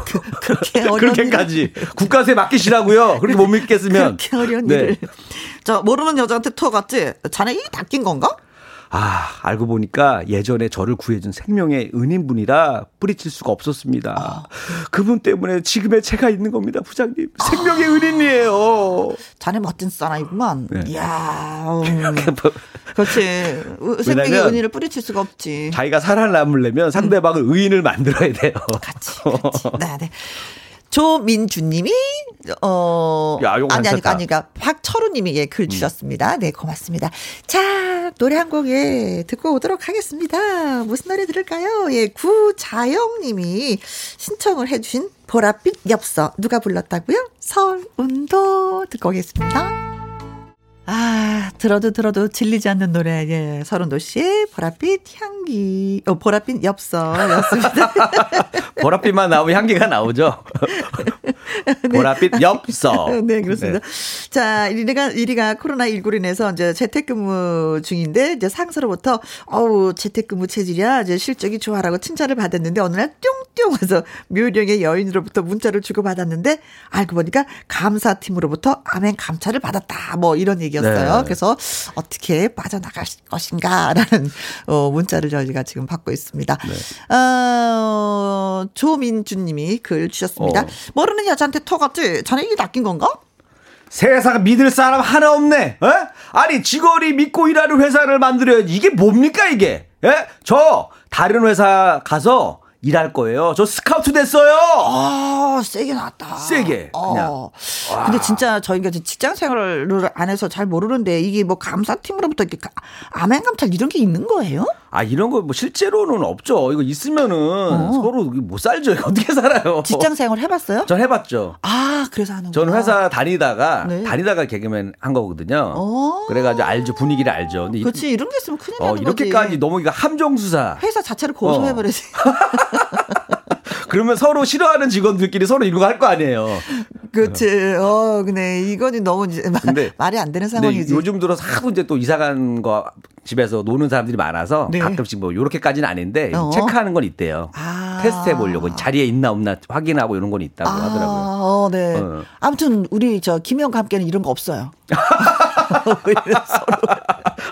그렇게까지 국가세 맡기시라고요. 그렇게 못 믿겠으면 그렇게 어려운 일을. 모르는 여자한테 톡 왔지? 자네 이 낚인 건가? 아, 알고 보니까 예전에 저를 구해준 생명의 은인분이라 뿌리칠 수가 없었습니다. 아. 그분 때문에 지금의 제가 있는 겁니다, 부장님. 생명의 은인이에요. 자네 멋진 사람이구만. 네. 이야. 그렇지. 생명의 은인을 뿌리칠 수가 없지. 자기가 살아남으려면 상대방을 의인을 만들어야 돼요. 같이. 네, 네. 조민주님이 아니가 박철우님이 예, 글 주셨습니다. 네, 고맙습니다. 자, 노래 한 곡 예, 듣고 오도록 하겠습니다. 무슨 노래 들을까요? 예, 구자영님이 신청을 해주신 보랏빛 엽서 누가 불렀다고요? 설운도 듣고 오겠습니다. 아, 들어도 질리지 않는 노래, 예, 설운도 씨의 보랏빛 향기, 보랏빛 엽서였습니다. 보랏빛만 나오면 향기가 나오죠. 보랏빛 엽서. 네, 그렇습니다. 네. 자, 이리가 코로나19로 인해서 이제 재택근무 중인데, 이제 상사로부터, 어우, 재택근무 체질이야, 이제 실적이 좋아라고 칭찬을 받았는데, 어느 날 뿅뿅 와서 묘령의 여인으로부터 문자를 주고받았는데, 알고 보니까 감사팀으로부터 아멘 감찰을 받았다. 뭐, 이런 얘기 였어요. 네. 그래서 어떻게 빠져나갈 것인가라는 문자를 저희가 지금 받고 있습니다. 네. 조민주님이 글 주셨습니다. 모르는 여자한테 톡 없지? 자네 이게 낚인 건가? 세상 믿을 사람 하나 없네. 에? 아니 직원이 믿고 일하는 회사를 만들어야지. 이게 뭡니까 이게? 에? 저 다른 회사 가서 일할 거예요. 저 스카우트 됐어요. 아, 세게 나왔다. 세게. 그냥. 근데 진짜 저희가 직장 생활을 안 해서 잘 모르는데 이게 뭐 감사팀으로부터 이렇게 아멘 감찰 이런 게 있는 거예요? 아, 이런 거 뭐 실제로는 없죠. 이거 있으면은 서로 못 살죠. 어떻게 살아요? 직장 생활 해봤어요? 전 해봤죠. 아, 그래서 하는 거. 저는 회사 다니다가 개그맨 한 거거든요. 그래가지고 알죠, 분위기를 알죠. 근데 그렇지, 이런 게 있으면 큰일 나는 거지. 이렇게까지 너무 이거 함정 수사. 회사 자체를 고소해버리지. 그러면 서로 싫어하는 직원들끼리 서로 이러고 할 거 아니에요. 그렇지. 근데 이거는 너무 말이 안 되는 상황이지. 요즘 들어서 하도 이제 또 이사간 거 집에서 노는 사람들이 많아서 네. 가끔씩 뭐 요렇게까지는 아닌데 체크하는 건 있대요. 테스트해 보려고 자리에 있나 없나 확인하고 이런 건 있다고 하더라고요. 네. 아무튼 우리 저 김혜영과 함께는 이런 거 없어요.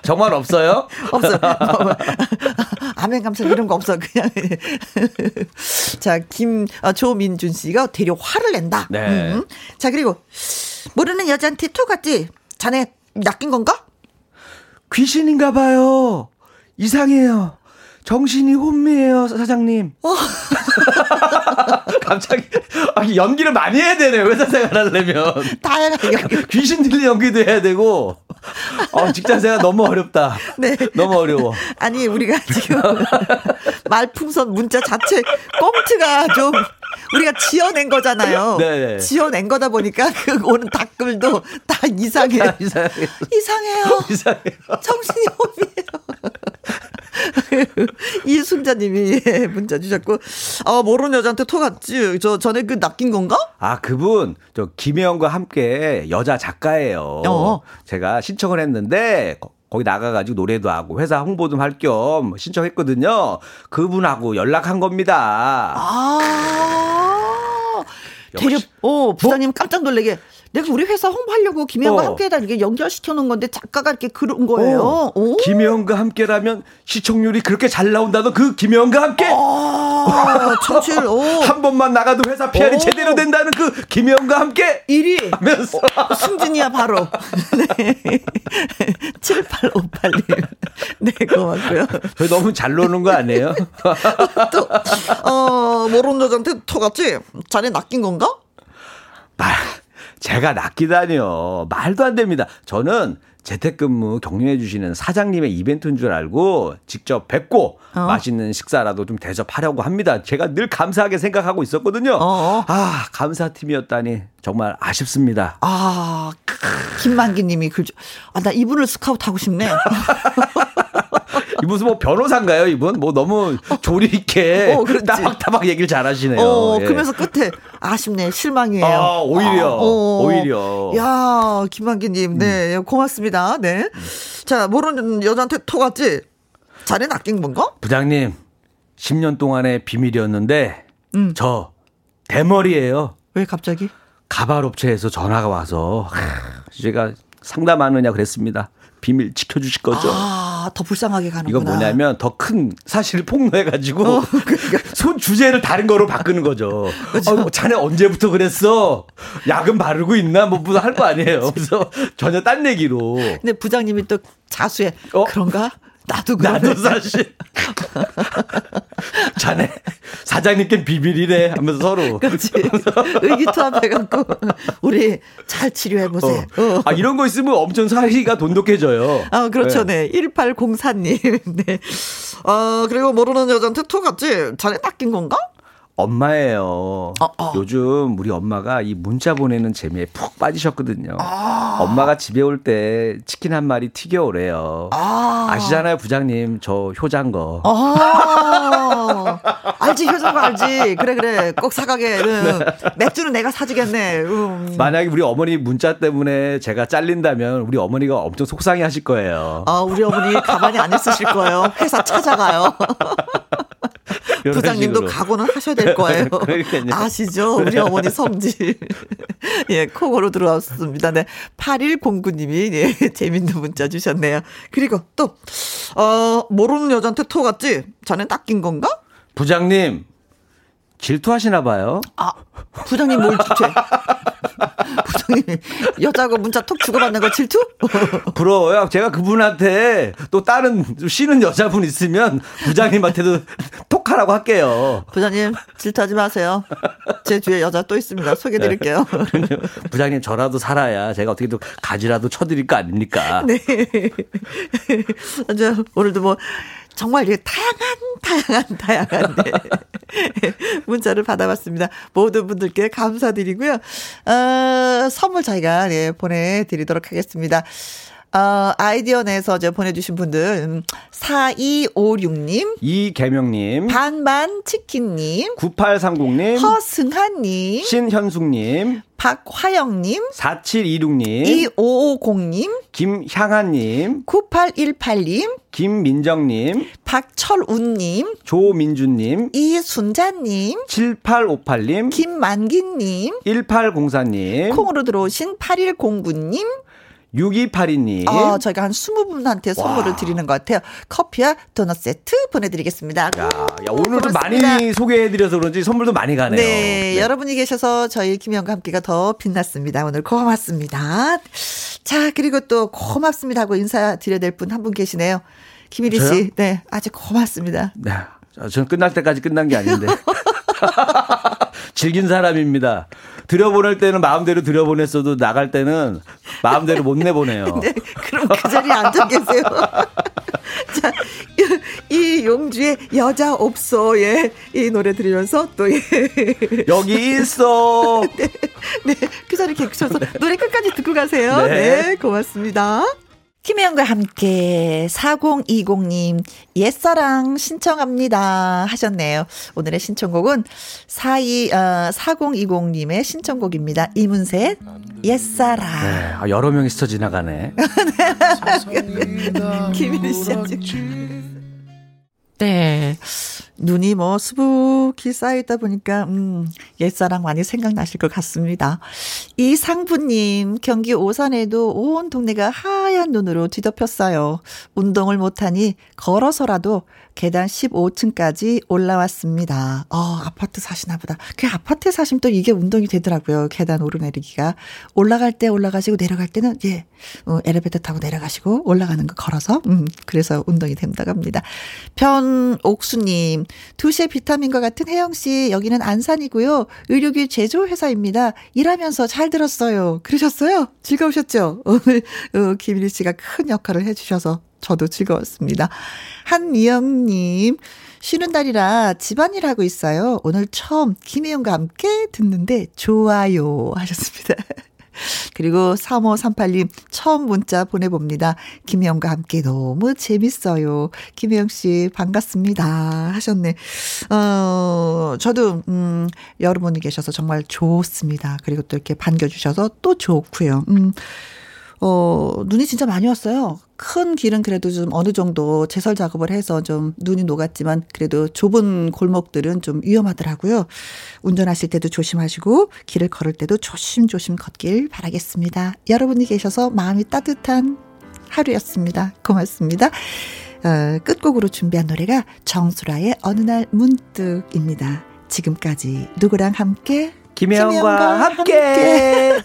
정말 없어요? 없어요. 아멘 감사 이런 거 없어 그냥. 자, 조민준 씨가 되려 화를 낸다. 네. 자, 그리고 모르는 여자한테 톡 왔지? 자네 낚인 건가? 귀신인가 봐요. 이상해요. 정신이 혼미해요, 사장님. 갑자기 연기를 많이 해야 되네요. 회사 생활하려면 다양하게 귀신 들린 연기도 해야 되고. 직장 생활 너무 어렵다. 네, 너무 어려워. 아니 우리가 지금 말풍선 문자 자체 꽁트가 좀 우리가 지어낸 거잖아요. 네. 지어낸 거다 보니까 그 오는 댓글도 다 이상해요. 정신이 혼미해요. 이순자님이 문자 주셨고, 모르는 여자한테 톡 왔지? 저 전에 그 낚인 건가? 아, 그분 저 김혜영과 함께 여자 작가예요. 제가 신청을 했는데 거기 나가가지고 노래도 하고 회사 홍보 좀 할 겸 신청했거든요. 그분하고 연락한 겁니다. 대륙, 부장님 깜짝 놀래게. 내가 우리 회사 홍보하려고 김혜영과 함께다 이렇게 연결시켜 놓은 건데 작가가 이렇게 그런 거예요. 김혜영과 함께라면 시청률이 그렇게 잘 나온다던 그 김혜영과 함께. 청취율. 한 번만 나가도 회사 PR이 제대로 된다는 그 김혜영과 함께 1위 하면서. 승진이야 바로. 네. 78581. 네, 고맙고요. 저희 너무 잘 노는 거 아니에요? 또 모르는 여자한테 톡 왔지? 자네 낚인 건가? 제가 낚이다니요. 말도 안 됩니다. 저는 재택근무 격려해 주시는 사장님의 이벤트인 줄 알고 직접 뵙고 맛있는 식사라도 좀 대접하려고 합니다. 제가 늘 감사하게 생각하고 있었거든요. 아, 감사팀이었다니 정말 아쉽습니다. 김만기 님이 글 나 이분을 스카우트하고 싶네. 무슨 뭐 변호사인가요 이분? 뭐 너무 조리 있게 따박따박 얘기를 잘하시네요. 예. 그러면서 끝에 아쉽네, 실망이에요. 오히려. 야, 김만기님, 네, 고맙습니다. 네, 자, 모르는 여자한테 톡 왔지? 자네 낚인 건가? 부장님, 10년 동안의 비밀이었는데 저 대머리예요. 왜 갑자기? 가발업체에서 전화가 와서 제가 상담하느냐 그랬습니다. 비밀 지켜주실 거죠? 아, 더 불쌍하게 가는구나. 이건 뭐냐면 더 큰 사실을 폭로해가지고 그러니까. 손 주제를 다른 거로 바꾸는 거죠. 그렇죠. 자네 언제부터 그랬어? 약은 바르고 있나? 뭐 무슨 할 거 아니에요. 그래서 전혀 딴 얘기로. 근데 부장님이 또 자수해. 그런가? 나도 사실 자네 사장님께 비밀이래 하면서 서로 그렇지 의기투합해갖고 우리 잘 치료해보세요. 아, 이런 거 있으면 엄청 사이가 돈독해져요. 아, 그렇죠. 네. 네. 1804님. 네. 그리고 모르는 여자한테 토 같지? 자네 닦인 건가? 엄마예요. 요즘 우리 엄마가 이 문자 보내는 재미에 푹 빠지셨거든요. 엄마가 집에 올 때 치킨 한 마리 튀겨오래요. 아시잖아요, 부장님. 저 효자인 거. 알지, 효자인 거 알지. 그래. 꼭 사가게. 응. 네. 맥주는 내가 사주겠네. 만약에 우리 어머니 문자 때문에 제가 잘린다면 우리 어머니가 엄청 속상해 하실 거예요. 우리 어머니 가만히 안 있으실 거예요. 회사 찾아가요. 부장님도 식으로. 각오는 하셔야 될 거예요. 아시죠? 우리 어머니 섬지. 예, 콩으로 들어왔습니다. 네. 8109님이, 예, 재밌는 문자 주셨네요. 그리고 또, 모르는 여자한테 토 같지? 자네 닦인 건가? 부장님, 질투하시나 봐요. 부장님 뭘 질투해? 부장님, 여자하고 문자 톡 주고받는 거 질투? 부러워요. 제가 그분한테 또 다른 쉬는 여자분 있으면 부장님한테도 톡하라고 할게요. 부장님, 질투하지 마세요. 제 뒤에 여자 또 있습니다. 소개해드릴게요. 네. 부장님, 저라도 살아야 제가 어떻게든 가지라도 쳐드릴 거 아닙니까? 네. 오늘도 뭐 정말 다양한 문자를 받아봤습니다. 모든 분들께 감사드리고요. 선물 저희가, 예, 보내드리도록 하겠습니다. 아이디어 내서 보내주신 분들, 4256님, 이계명님, 반반치킨님, 9830님, 허승하님, 신현숙님, 박화영님, 4726님, 2550님, 김향아님, 9818님, 김민정님, 박철운님, 조민주님, 이순자님, 7858님, 김만기님, 1804님, 콩으로 들어오신 8109님, 6282님. 저희가 한 20분한테 선물을 드리는 것 같아요. 커피와 도넛 세트 보내드리겠습니다. 야, 오늘도 많이 소개해드려서 그런지 선물도 많이 가네요. 네, 네. 여러분이 계셔서 저희 김혜영과 함께가 더 빛났습니다. 오늘 고맙습니다. 자, 그리고 또 고맙습니다 하고 인사드려야 될 분 한 분 계시네요. 김일희 씨. 네, 아주 고맙습니다. 네, 저는 끝날 때까지 끝난 게 아닌데. 즐긴 사람입니다. 들여보낼 때는 마음대로 들여보냈어도 나갈 때는 마음대로 못 내보내요. 네, 그럼 그 자리에 앉아 계세요. 자, 이 용주의 여자 없어, 예, 이 노래 들으면서 또, 예, 여기 있어. 네, 그 자리에 계셔서 노래 끝까지 듣고 가세요. 네, 고맙습니다. 김혜영과 함께 4020님 옛사랑 신청합니다 하셨네요. 오늘의 신청곡은 4020님의 신청곡입니다. 이문세 옛사랑. 네, 여러 명이 스쳐 지나가네. 김일희 씨 아주. 네, 눈이 뭐 수북히 쌓여있다 보니까 옛사랑 많이 생각나실 것 같습니다. 이상부님, 경기 오산에도 온 동네가 하얀 눈으로 뒤덮였어요. 운동을 못하니 걸어서라도 계단 15층까지 올라왔습니다. 아파트 사시나 보다. 그 아파트에 사시면 또 이게 운동이 되더라고요. 계단 오르내리기가. 올라갈 때 올라가시고 내려갈 때는, 예, 엘리베이터 타고 내려가시고 올라가는 거 걸어서, 그래서 운동이 된다고 합니다. 변옥수님, 2시에 비타민과 같은 혜영씨, 여기는 안산이고요. 의료기 제조회사입니다. 일하면서 잘 들었어요. 그러셨어요? 즐거우셨죠? 오늘 김일희씨가 큰 역할을 해주셔서 저도 즐거웠습니다. 한미영님, 쉬는 날이라 집안일 하고 있어요. 오늘 처음 김혜영과 함께 듣는데 좋아요 하셨습니다. 그리고 3538님, 처음 문자 보내봅니다. 김혜영과 함께 너무 재밌어요. 김혜영씨 반갑습니다 하셨네. 저도 여러분이 계셔서 정말 좋습니다. 그리고 또 이렇게 반겨주셔서 또 좋고요. 눈이 진짜 많이 왔어요. 큰 길은 그래도 좀 어느 정도 제설 작업을 해서 좀 눈이 녹았지만 그래도 좁은 골목들은 좀 위험하더라고요. 운전하실 때도 조심하시고 길을 걸을 때도 조심조심 걷길 바라겠습니다. 여러분이 계셔서 마음이 따뜻한 하루였습니다. 고맙습니다. 끝곡으로 준비한 노래가 정수라의 어느 날 문득입니다. 지금까지 누구랑 함께? 김혜영과 함께.